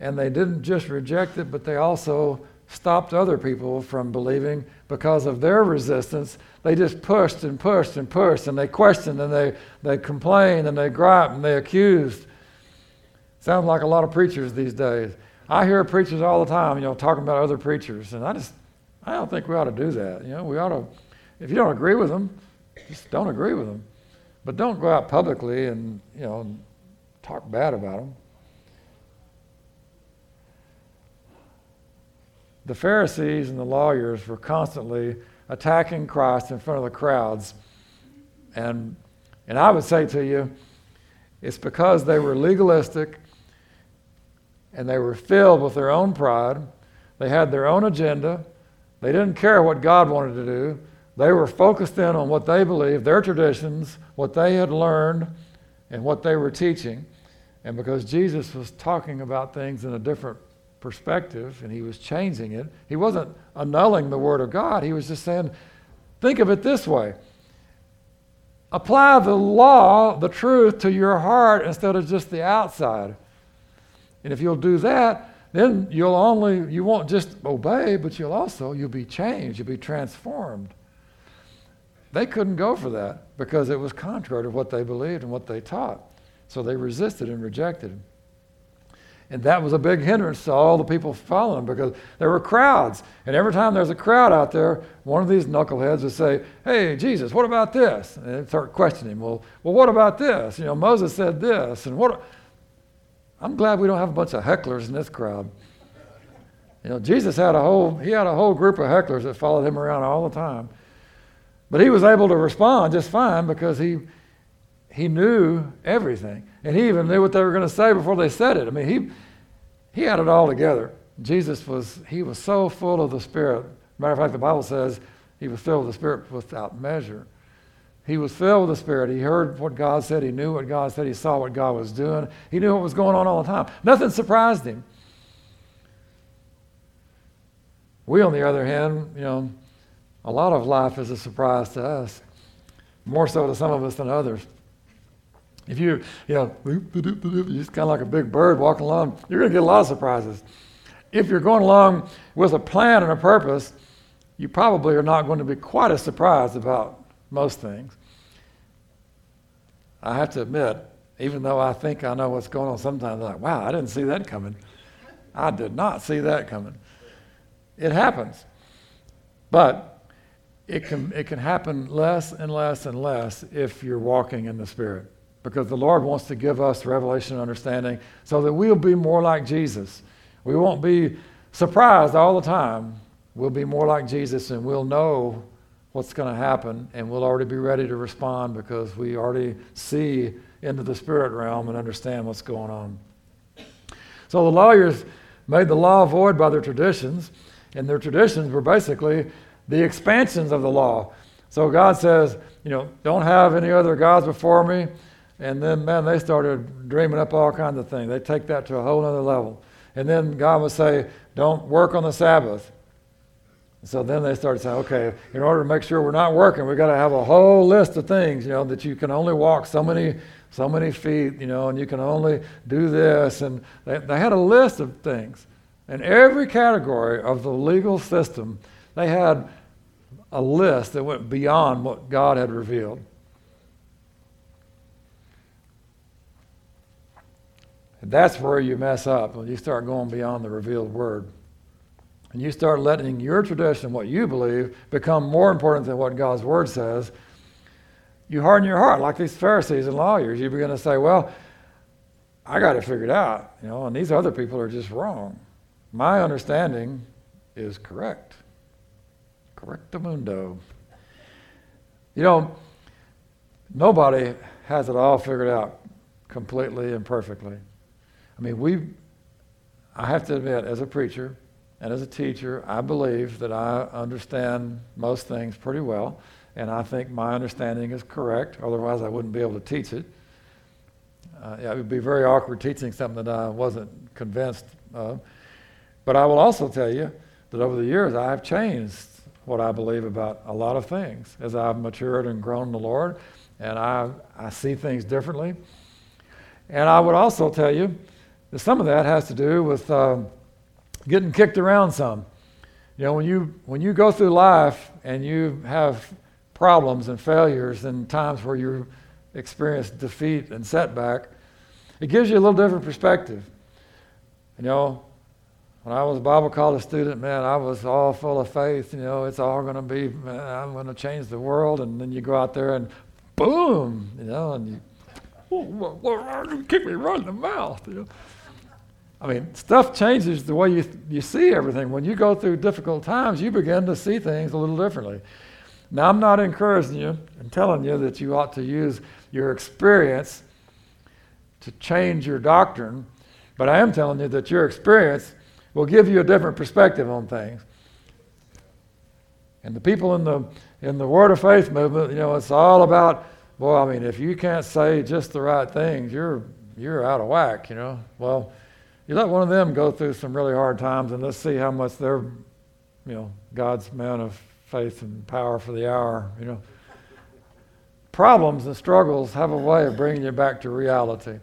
and they didn't just reject it, but they also stopped other people from believing because of their resistance. They just pushed and pushed and pushed, and they questioned, and they, they complained, and they griped, and they accused. Sounds like a lot of preachers these days. I hear preachers all the time, you know, talking about other preachers, and I just, I don't think we ought to do that. You know, we ought to, if you don't agree with them, just don't agree with them. But don't go out publicly and, you know, talk bad about them. The Pharisees and the lawyers were constantly attacking Christ in front of the crowds. And and I would say to you, it's because they were legalistic and they were filled with their own pride. They had their own agenda. They didn't care what God wanted to do. They were focused in on what they believed, their traditions, what they had learned, and what they were teaching. And because Jesus was talking about things in a different perspective, and he was changing it. He wasn't annulling the Word of God. He was just saying, think of it this way. Apply the law, the truth, to your heart instead of just the outside. And if you'll do that, then you'll only, you won't just obey, but you'll also, you'll be changed, you'll be transformed. They couldn't go for that because it was contrary to what they believed and what they taught. So they resisted and rejected him. And that was a big hindrance to all the people following him because there were crowds. And every time there's a crowd out there, one of these knuckleheads would say, hey, Jesus, what about this? And they'd start questioning, well, well, what about this? You know, Moses said this. And what? I'm glad we don't have a bunch of hecklers in this crowd. You know, Jesus had a whole, he had a whole group of hecklers that followed him around all the time. But he was able to respond just fine because he he knew everything. And he even knew what they were going to say before they said it. I mean, he he had it all together. Jesus was, he was so full of the Spirit. Matter of fact, the Bible says he was filled with the Spirit without measure. He was filled with the Spirit. He heard what God said. He knew what God said. He saw what God was doing. He knew what was going on all the time. Nothing surprised him. We, on the other hand, you know, a lot of life is a surprise to us, more so to some of us than others. If you, you know, you're just kind of like a big bird walking along, you're going to get a lot of surprises. If you're going along with a plan and a purpose, you probably are not going to be quite as surprised about most things. I have to admit, even though I think I know what's going on sometimes, I'm like, wow, I didn't see that coming. I did not see that coming. It happens. But it can, it can happen less and less and less if you're walking in the Spirit. because the Lord wants to give us revelation and understanding so that we'll be more like Jesus. We won't be surprised all the time. We'll be more like Jesus, and we'll know what's going to happen, and we'll already be ready to respond because we already see into the spirit realm and understand what's going on. So the lawyers made the law void by their traditions, and their traditions were basically the expansions of the law. So God says, you know, don't have any other gods before me. And then, man, they started dreaming up all kinds of things. They take that to a whole other level. And then God would say, don't work on the Sabbath. So then they started saying, okay, in order to make sure we're not working, we've got to have a whole list of things, you know, that you can only walk so many so many feet, you know, and you can only do this. And they, they had a list of things. In every category of the legal system, they had a list that went beyond what God had revealed. And that's where you mess up, when you start going beyond the revealed word. And you start letting your tradition, what you believe, become more important than what God's word says. You harden your heart like these Pharisees and lawyers. You begin to say, well, I got it figured out, you know, and these other people are just wrong. My understanding is correct. Correctamundo. You know, nobody has it all figured out completely and perfectly. I mean, we, I have to admit, as a preacher and as a teacher, I believe that I understand most things pretty well, and I think my understanding is correct, otherwise I wouldn't be able to teach it. Uh, yeah, it would be very awkward teaching something that I wasn't convinced of. But I will also tell you that over the years I have changed what I believe about a lot of things as I've matured and grown in the Lord, and I I see things differently. And I would also tell you that some of that has to do with uh, getting kicked around some. You know, when you when you go through life and you have problems and failures and times where you experience defeat and setback, it gives you a little different perspective. You know, when I was a Bible college student, man, I was all full of faith. You know, it's all going to be, man, I'm going to change the world. And then you go out there and boom, you know, and you, oh, Lord, you keep me running the mouth. You know? I mean, stuff changes the way you you see everything. When you go through difficult times, you begin to see things a little differently. Now, I'm not encouraging you and telling you that you ought to use your experience to change your doctrine, but I am telling you that your experience will give you a different perspective on things. And the people in the in the Word of Faith movement, you know, it's all about, boy, I mean, if you can't say just the right things, you're you're out of whack, you know. Well, you let one of them go through some really hard times, and let's see how much they're, you know, God's man of faith and power for the hour, you know. Problems and struggles have a way of bringing you back to reality.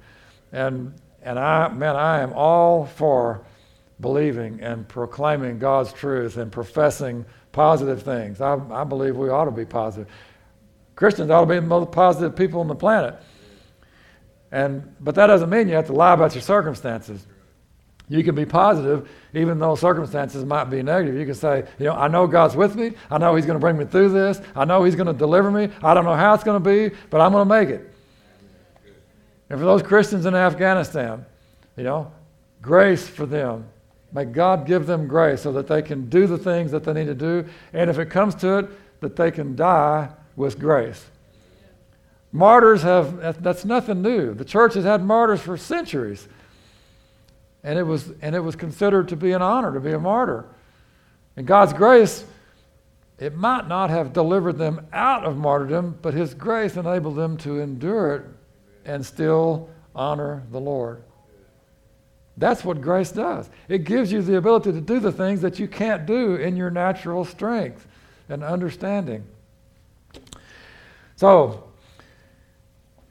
And and I, man, I am all for believing and proclaiming God's truth and professing positive things. I, I believe we ought to be positive. Christians ought to be the most positive people on the planet. And but that doesn't mean you have to lie about your circumstances. You can be positive even though circumstances might be negative. You can say, you know, I know God's with me. I know he's going to bring me through this. I know he's going to deliver me. I don't know how it's going to be, but I'm going to make it. And for those Christians in Afghanistan, you know, grace for them. May God give them grace so that they can do the things that they need to do. And if it comes to it, that they can die with grace. Martyrs have, that's nothing new. The church has had martyrs for centuries. And it was and it was considered to be an honor to be a martyr. And God's grace, it might not have delivered them out of martyrdom, but his grace enabled them to endure it and still honor the Lord. That's what grace does. It gives you the ability to do the things that you can't do in your natural strength and understanding. So,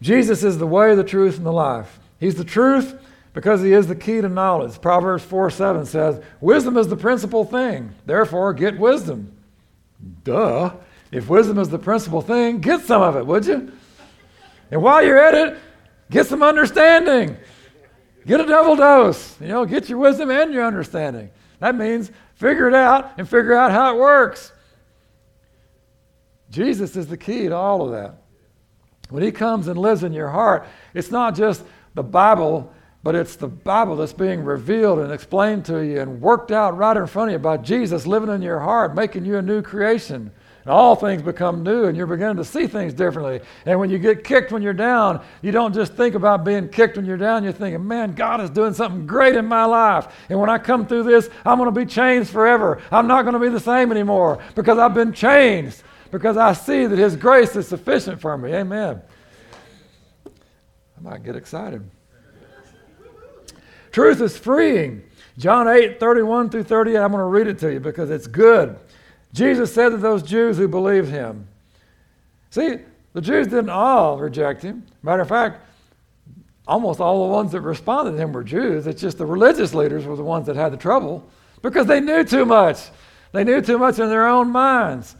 Jesus is the way, the truth, and the life. He's the truth because he is the key to knowledge. Proverbs four seven says, wisdom is the principal thing, therefore get wisdom. Duh. If wisdom is the principal thing, get some of it, would you? And while you're at it, get some understanding. Get a double dose, you know, get your wisdom and your understanding. That means figure it out and figure out how it works. Jesus is the key to all of that. When he comes and lives in your heart, it's not just the Bible, but it's the Bible that's being revealed and explained to you and worked out right in front of you by Jesus living in your heart, making you a new creation. And all things become new, and you're beginning to see things differently. And when you get kicked when you're down, you don't just think about being kicked when you're down. You're thinking, man, God is doing something great in my life. And when I come through this, I'm going to be changed forever. I'm not going to be the same anymore because I've been changed, because I see that His grace is sufficient for me. Amen. I might get excited. Truth is freeing. John eight, thirty-one through thirty-eight. I'm going to read it to you because it's good. Jesus said to those Jews who believed him. See, the Jews didn't all reject him. Matter of fact, almost all the ones that responded to him were Jews. It's just the religious leaders were the ones that had the trouble because they knew too much. They knew too much in their own minds.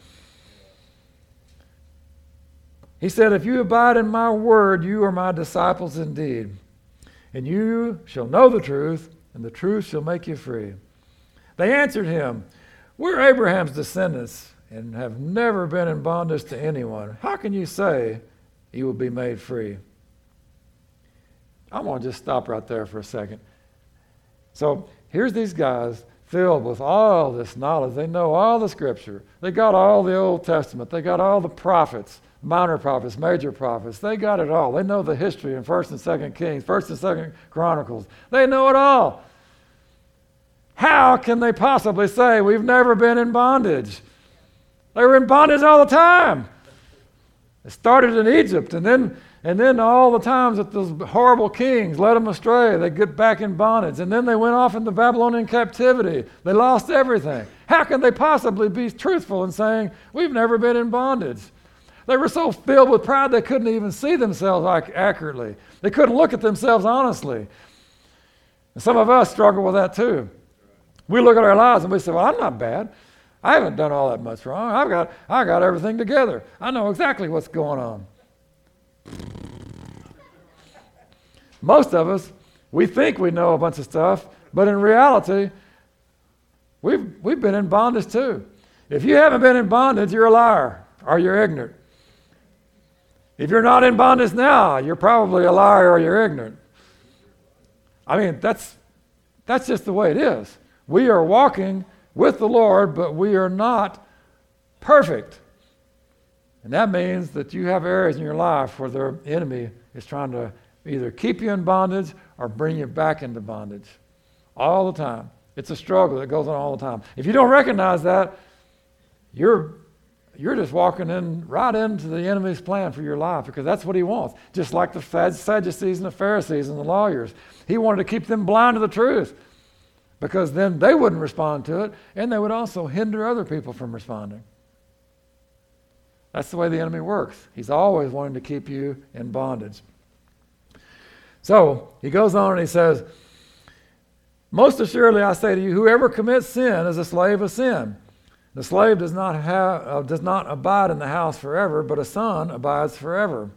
He said, if you abide in my word, you are my disciples indeed. And you shall know the truth, and the truth shall make you free. They answered him, we're Abraham's descendants and have never been in bondage to anyone. How can you say you will be made free? I'm going to just stop right there for a second. So here's these guys filled with all this knowledge. They know all the Scripture. They got all the Old Testament. They got all the prophets, minor prophets, major prophets. They got it all. They know the history in First and Second Kings, First and Second Chronicles. They know it all. How can they possibly say we've never been in bondage? They were in bondage all the time. It started in Egypt, and then and then all the times that those horrible kings led them astray, they get back in bondage. And then they went off into Babylonian captivity. They lost everything. How can they possibly be truthful in saying we've never been in bondage? They were so filled with pride they couldn't even see themselves accurately. They couldn't look at themselves honestly. And some of us struggle with that too. We look at our lives and we say, well, I'm not bad. I haven't done all that much wrong. I've got, I got everything together. I know exactly what's going on. Most of us, we think we know a bunch of stuff, but in reality, we've, we've been in bondage too. If you haven't been in bondage, you're a liar or you're ignorant. If you're not in bondage now, you're probably a liar or you're ignorant. I mean, that's that's just the way it is. We are walking with the Lord, but we are not perfect. And that means that you have areas in your life where the enemy is trying to either keep you in bondage or bring you back into bondage all the time. It's a struggle that goes on all the time. If you don't recognize that, you're you're just walking in right into the enemy's plan for your life because that's what he wants, just like the Sadducees and the Pharisees and the lawyers. He wanted to keep them blind to the truth, because then they wouldn't respond to it, and they would also hinder other people from responding. That's the way the enemy works. He's always wanting to keep you in bondage. So he goes on and he says, most assuredly I say to you, whoever commits sin is a slave of sin. The slave does not have, uh, does not abide in the house forever, but a son abides forever.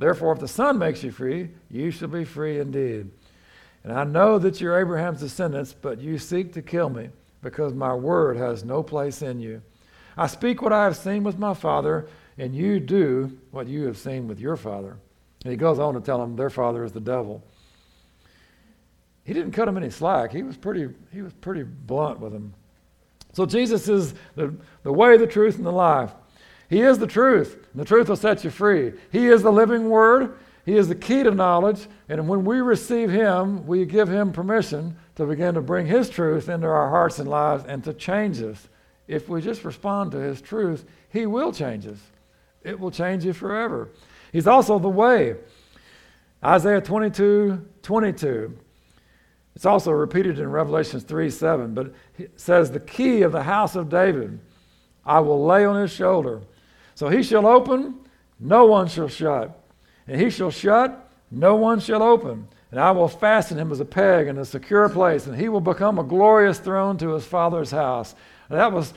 Therefore, if the son makes you free, you shall be free indeed. And I know that you're Abraham's descendants, but you seek to kill me, because my word has no place in you. I speak what I have seen with my father, and you do what you have seen with your father. And he goes on to tell them their father is the devil. He didn't cut them any slack. He was pretty, he was pretty blunt with them. So Jesus is the, the way, the truth, and the life. He is the truth, and the truth will set you free. He is the living word. He is the key to knowledge, and when we receive Him, we give Him permission to begin to bring His truth into our hearts and lives and to change us. If we just respond to His truth, He will change us. It will change you forever. He's also the way. Isaiah twenty-two, twenty-two. It's also repeated in Revelation three, seven, but it says, the key of the house of David I will lay on His shoulder. So He shall open, no one shall shut. And he shall shut, no one shall open. And I will fasten him as a peg in a secure place, and he will become a glorious throne to his father's house. And that was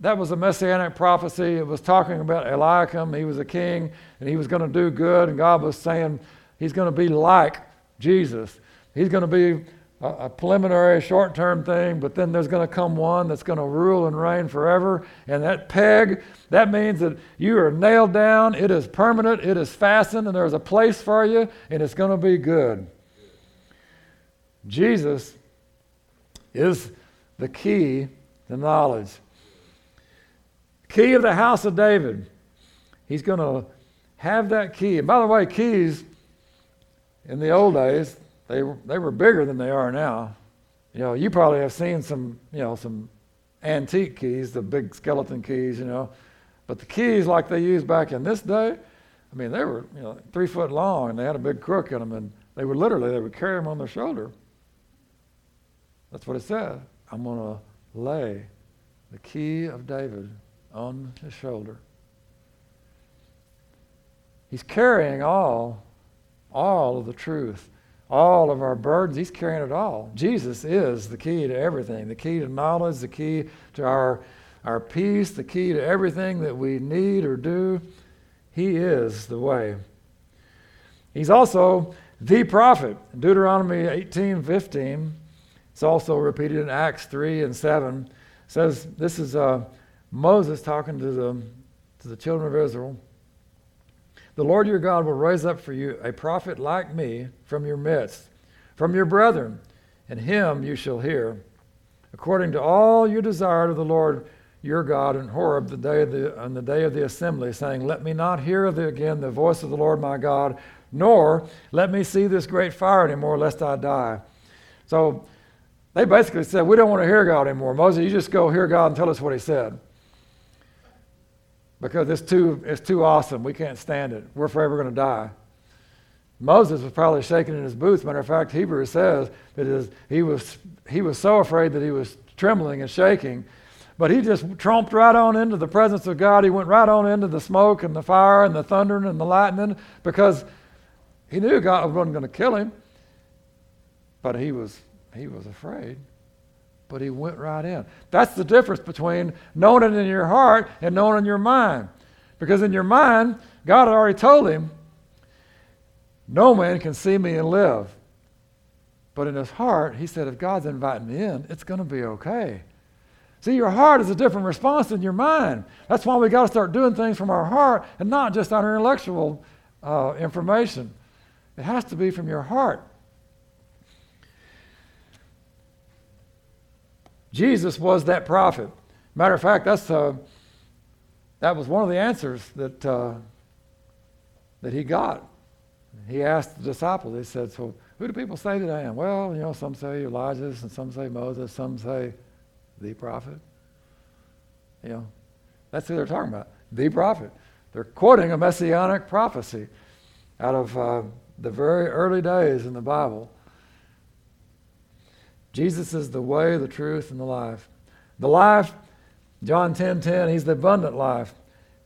that was a messianic prophecy. It was talking about Eliakim. He was a king, and he was going to do good. And God was saying he's going to be like Jesus. He's going to be a preliminary short-term thing, but then there's going to come one that's going to rule and reign forever. And that peg, that means that you are nailed down, it is permanent, it is fastened, and there's a place for you, and it's going to be good. Jesus is the key to knowledge. Key of the house of David. He's going to have that key. And by the way, keys in the old days, They were, they were bigger than they are now. You know, you probably have seen some, you know, some antique keys, the big skeleton keys, you know. But the keys like they used back in this day, I mean, they were, you know, three foot long, and they had a big crook in them, and they would literally, they would carry them on their shoulder. That's what it said. I'm going to lay the key of David on his shoulder. He's carrying all, all of the truth. All of our burdens, he's carrying it all. Jesus is the key to everything, the key to knowledge, the key to our, our peace, the key to everything that we need or do. He is the way. He's also the prophet. In Deuteronomy eighteen fifteen, it's also repeated in Acts three and seven. It says, this is uh, Moses talking to the, to the children of Israel. The Lord your God will raise up for you a prophet like me from your midst, from your brethren, and him you shall hear, according to all you desired of the Lord your God in Horeb the day of the, on the day of the assembly, saying, let me not hear again the voice of the Lord my God, nor let me see this great fire anymore, lest I die. So they basically said, we don't want to hear God anymore. Moses, you just go hear God and tell us what he said. Because it's too it's too awesome. We can't stand it. We're forever going to die. Moses was probably shaking in his boots. Matter of fact, Hebrews says that his, he was he was so afraid that he was trembling and shaking. But he just tromped right on into the presence of God. He went right on into the smoke and the fire and the thundering and the lightning because he knew God wasn't going to kill him. But he was he was afraid. But he went right in. That's the difference between knowing it in your heart and knowing it in your mind. Because in your mind, God had already told him, no man can see me and live. But in his heart, he said, if God's inviting me in, it's going to be okay. See, your heart is a different response than your mind. That's why we got to start doing things from our heart and not just our intellectual uh, information. It has to be from your heart. Jesus was that prophet. Matter of fact, that's uh, that was one of the answers that uh, that he got. He asked the disciples. He said, "So who do people say that I am?" Well, you know, some say Elijah, and some say Moses, some say the prophet. You know, that's who they're talking about. The prophet. They're quoting a messianic prophecy out of uh, the very early days in the Bible. Jesus is the way, the truth, and the life. The life, John ten ten, he's the abundant life.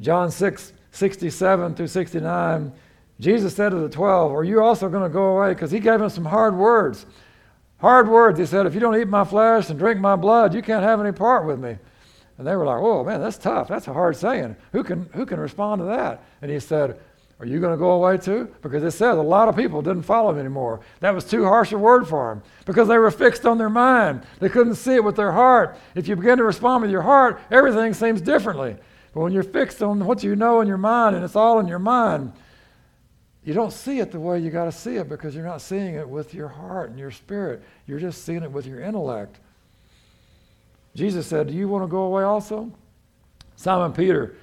John six sixty-seven through sixty-nine, Jesus said to the twelve, are you also going to go away? Because he gave them some hard words. Hard words, he said, if you don't eat my flesh and drink my blood, you can't have any part with me. And they were like, oh man, that's tough. That's a hard saying. Who can, who can respond to that? And he said, are you going to go away too? Because it says a lot of people didn't follow him anymore. That was too harsh a word for them because they were fixed on their mind. They couldn't see it with their heart. If you begin to respond with your heart, everything seems differently. But when you're fixed on what you know in your mind, and it's all in your mind, you don't see it the way you got to see it because you're not seeing it with your heart and your spirit. You're just seeing it with your intellect. Jesus said, do you want to go away also? Simon Peter,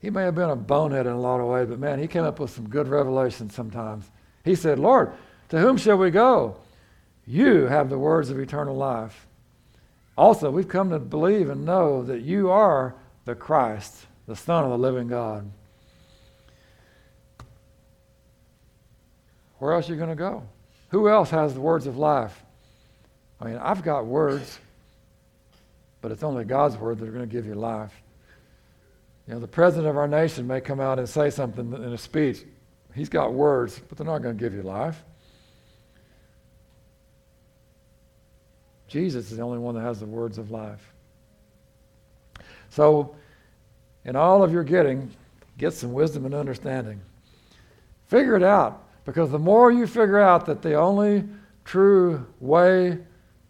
he may have been a bonehead in a lot of ways, but man, he came up with some good revelations sometimes. He said, Lord, to whom shall we go? You have the words of eternal life. Also, we've come to believe and know that you are the Christ, the Son of the living God. Where else are you going to go? Who else has the words of life? I mean, I've got words, but it's only God's word that are going to give you life. You know, the president of our nation may come out and say something in a speech. He's got words, but they're not going to give you life. Jesus is the only one that has the words of life. So, in all of your getting, get some wisdom and understanding. Figure it out, because the more you figure out that the only true way,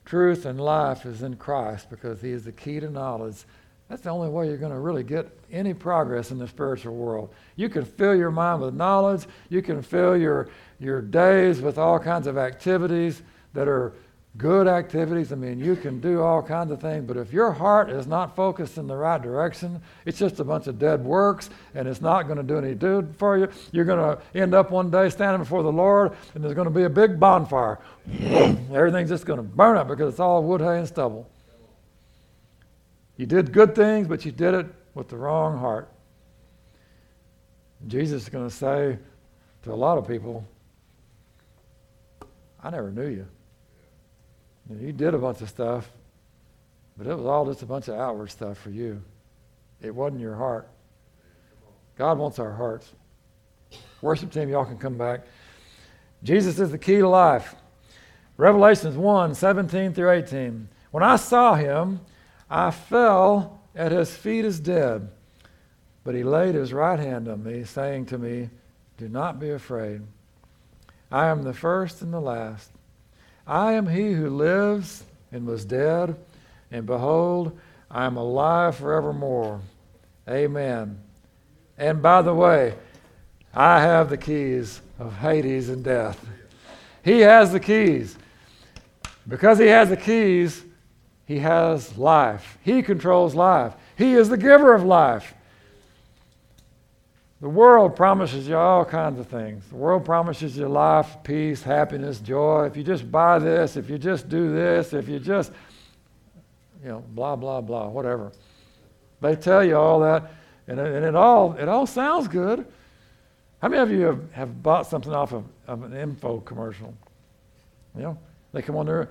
truth, and life is in Christ, because he is the key to knowledge. That's the only way you're going to really get any progress in the spiritual world. You can fill your mind with knowledge. You can fill your, your days with all kinds of activities that are good activities. I mean, you can do all kinds of things, but if your heart is not focused in the right direction, it's just a bunch of dead works, and it's not going to do any good for you. You're going to end up one day standing before the Lord, and there's going to be a big bonfire. Everything's just going to burn up because it's all wood, hay, and stubble. You did good things, but you did it with the wrong heart. Jesus is going to say to a lot of people, I never knew you. You did a bunch of stuff, but it was all just a bunch of outward stuff for you. It wasn't your heart. God wants our hearts. Worship team, y'all can come back. Jesus is the key to life. Revelations one, seventeen through eighteen. When I saw him, I fell at his feet as dead, but he laid his right hand on me, saying to me, do not be afraid. I am the first and the last. I am he who lives and was dead, and behold, I am alive forevermore. Amen. And by the way, I have the keys of Hades and death. He has the keys. Because he has the keys, he has life. He controls life. He is the giver of life. The world promises you all kinds of things. The world promises you life, peace, happiness, joy. If you just buy this, if you just do this, if you just, you know, blah, blah, blah, whatever. They tell you all that, and, and it all it all sounds good. How many of you have, have bought something off of, of an info commercial? You know, they come on there,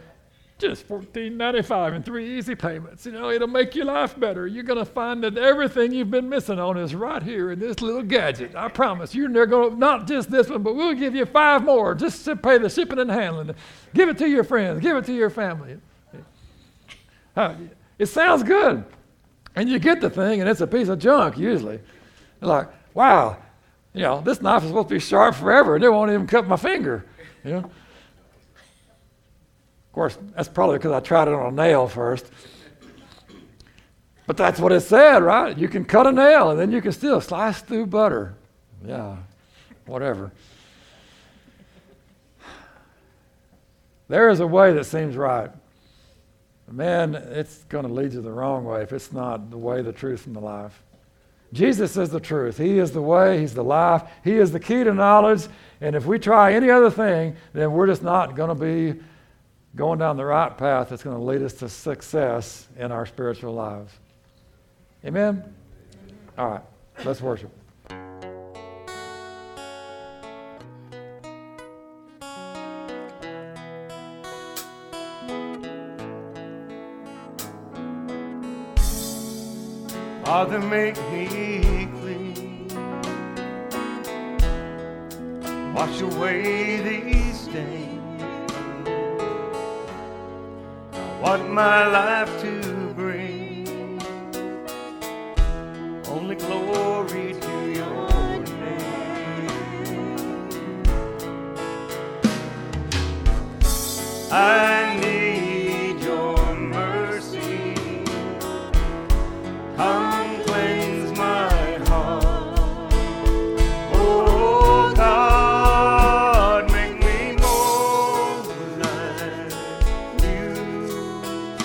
just fourteen ninety-five and three easy payments. You know, it'll make your life better. You're going to find that everything you've been missing on is right here in this little gadget. I promise. You're going to, not just this one, but we'll give you five more just to pay the shipping and handling. Give it to your friends. Give it to your family. It sounds good. And you get the thing, and it's a piece of junk usually. You're like, wow, you know, this knife is supposed to be sharp forever, and it won't even cut my finger, you know. Of course, that's probably because I tried it on a nail first. But that's what it said, right? You can cut a nail, and then you can still slice through butter. Yeah, whatever. There is a way that seems right. Man, it's going to lead you the wrong way if it's not the way, the truth, and the life. Jesus is the truth. He is the way. He's the life. He is the key to knowledge. And if we try any other thing, then we're just not going to be going down the right path that's going to lead us to success in our spiritual lives. Amen? All right, let's worship. Father, make me clean. Wash away these stains. Want my life to bring only glory to your name. I need your mercy. Come cleanse my heart. Oh God, make me more like you.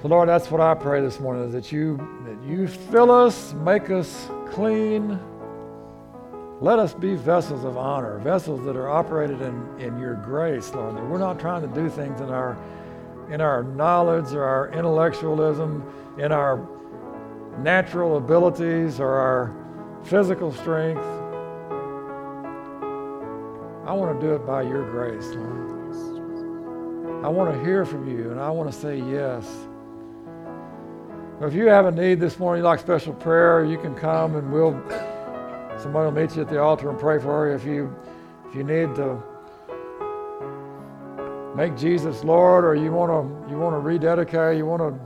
So Lord, that's what I pray this morning, is that you, that you fill us, make us clean. Let us be vessels of honor, vessels that are operated in, in your grace, Lord, that we're not trying to do things in our in our knowledge or our intellectualism, in our natural abilities or our physical strength. I want to do it by your grace, Lord. I want to hear from you, and I want to say yes. If you have a need this morning, like special prayer, you can come and we'll somebody will meet you at the altar and pray for you. If you if you need to make Jesus Lord, or you want to you want to rededicate, you want to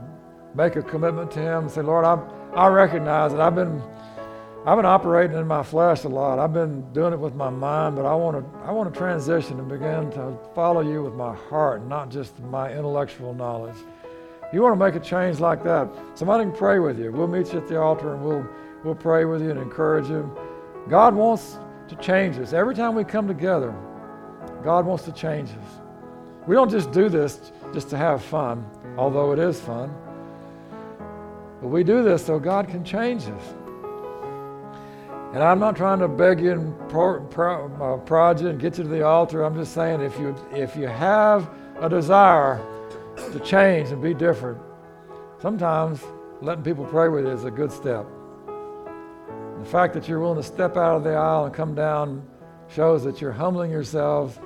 make a commitment to Him, and say, Lord, I I recognize that I've been I've been operating in my flesh a lot. I've been doing it with my mind, but I want to I want to transition and begin to follow you with my heart, not just my intellectual knowledge. You want to make a change like that? Somebody can pray with you. We'll meet you at the altar and we'll we'll pray with you and encourage you. God wants to change us. Every time we come together, God wants to change us. We don't just do this just to have fun, although it is fun. But we do this so God can change us. And I'm not trying to beg you and pro, pro, uh, prod you and get you to the altar. I'm just saying if you if you have a desire to change and be different, sometimes letting people pray with you is a good step. The fact that you're willing to step out of the aisle and come down shows that you're humbling yourselves,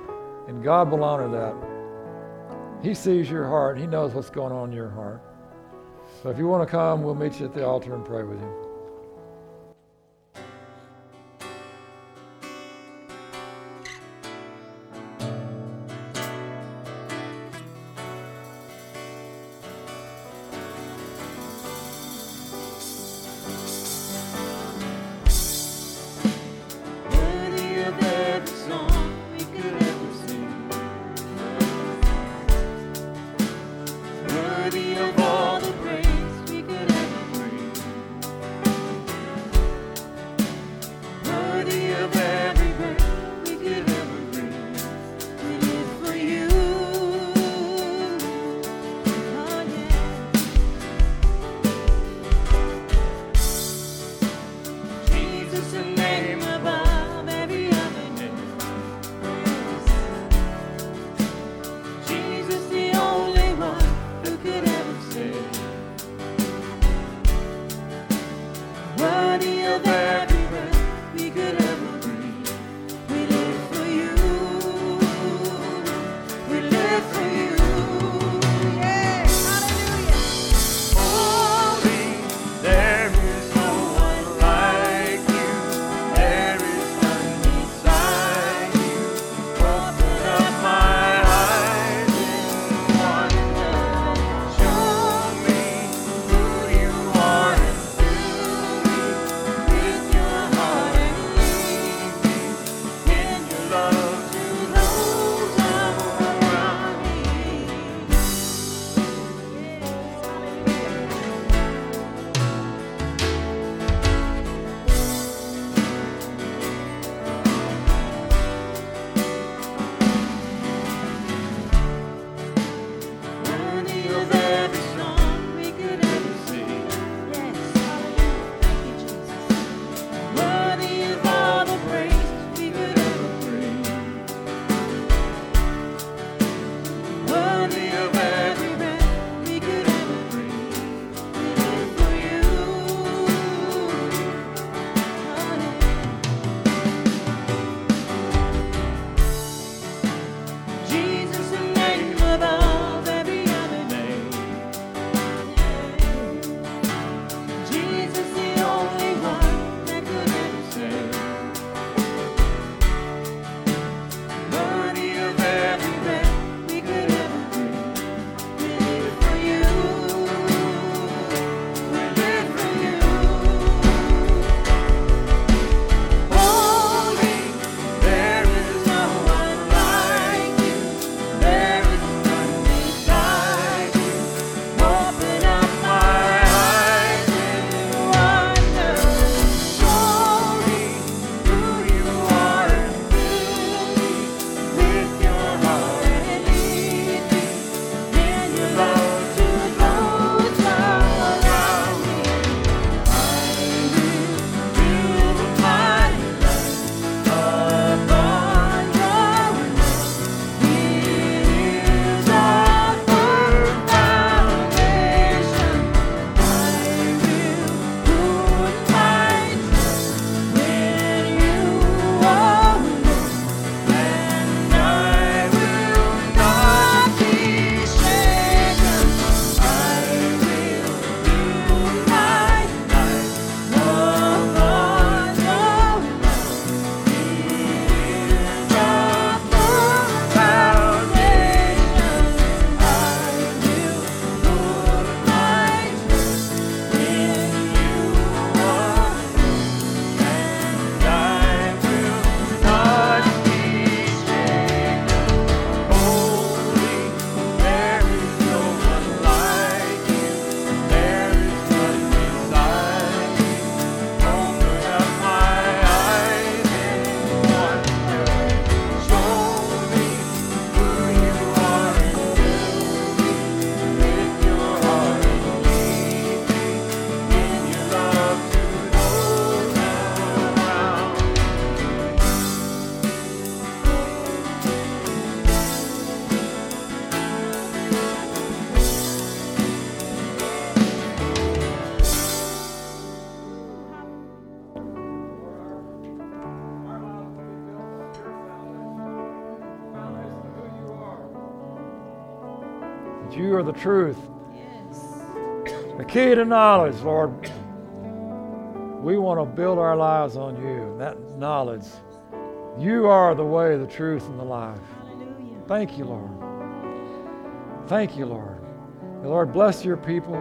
and God will honor that. He sees your heart. He knows what's going on in your heart. So if you want to come, we'll meet you at the altar and pray with you. Worthy of all the praise we could ever bring. that you are the truth. Yes. The key to knowledge, Lord. We want to build our lives on you, that knowledge. You are the way, the truth, and the life. Hallelujah. Thank you, Lord. Thank you, Lord. And Lord, bless your people.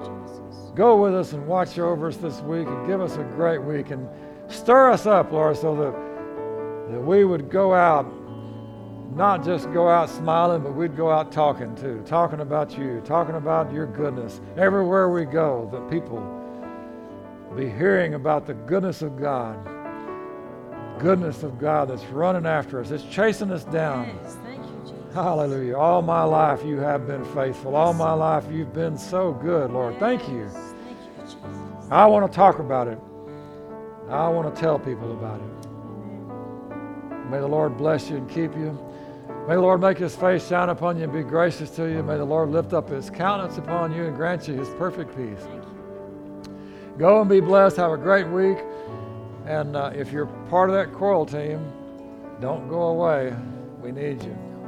Jesus. Go with us and watch over us this week and give us a great week and stir us up, Lord, so that, that we would go out, not just go out smiling, but we'd go out talking too, talking about you, talking about your goodness. Everywhere we go, the people be hearing about the goodness of God, goodness of God that's running after us. It's chasing us down. Yes, thank you, Jesus. Hallelujah. All my life you have been faithful. All my life you've been so good, Lord. Yes, thank you. Thank you, Jesus. I want to talk about it. I want to tell people about it. Amen. May the Lord bless you and keep you. May the Lord make his face shine upon you and be gracious to you. May the Lord lift up his countenance upon you and grant you his perfect peace. Go and be blessed. Have a great week. And uh, if you're part of that choral team, don't go away. We need you.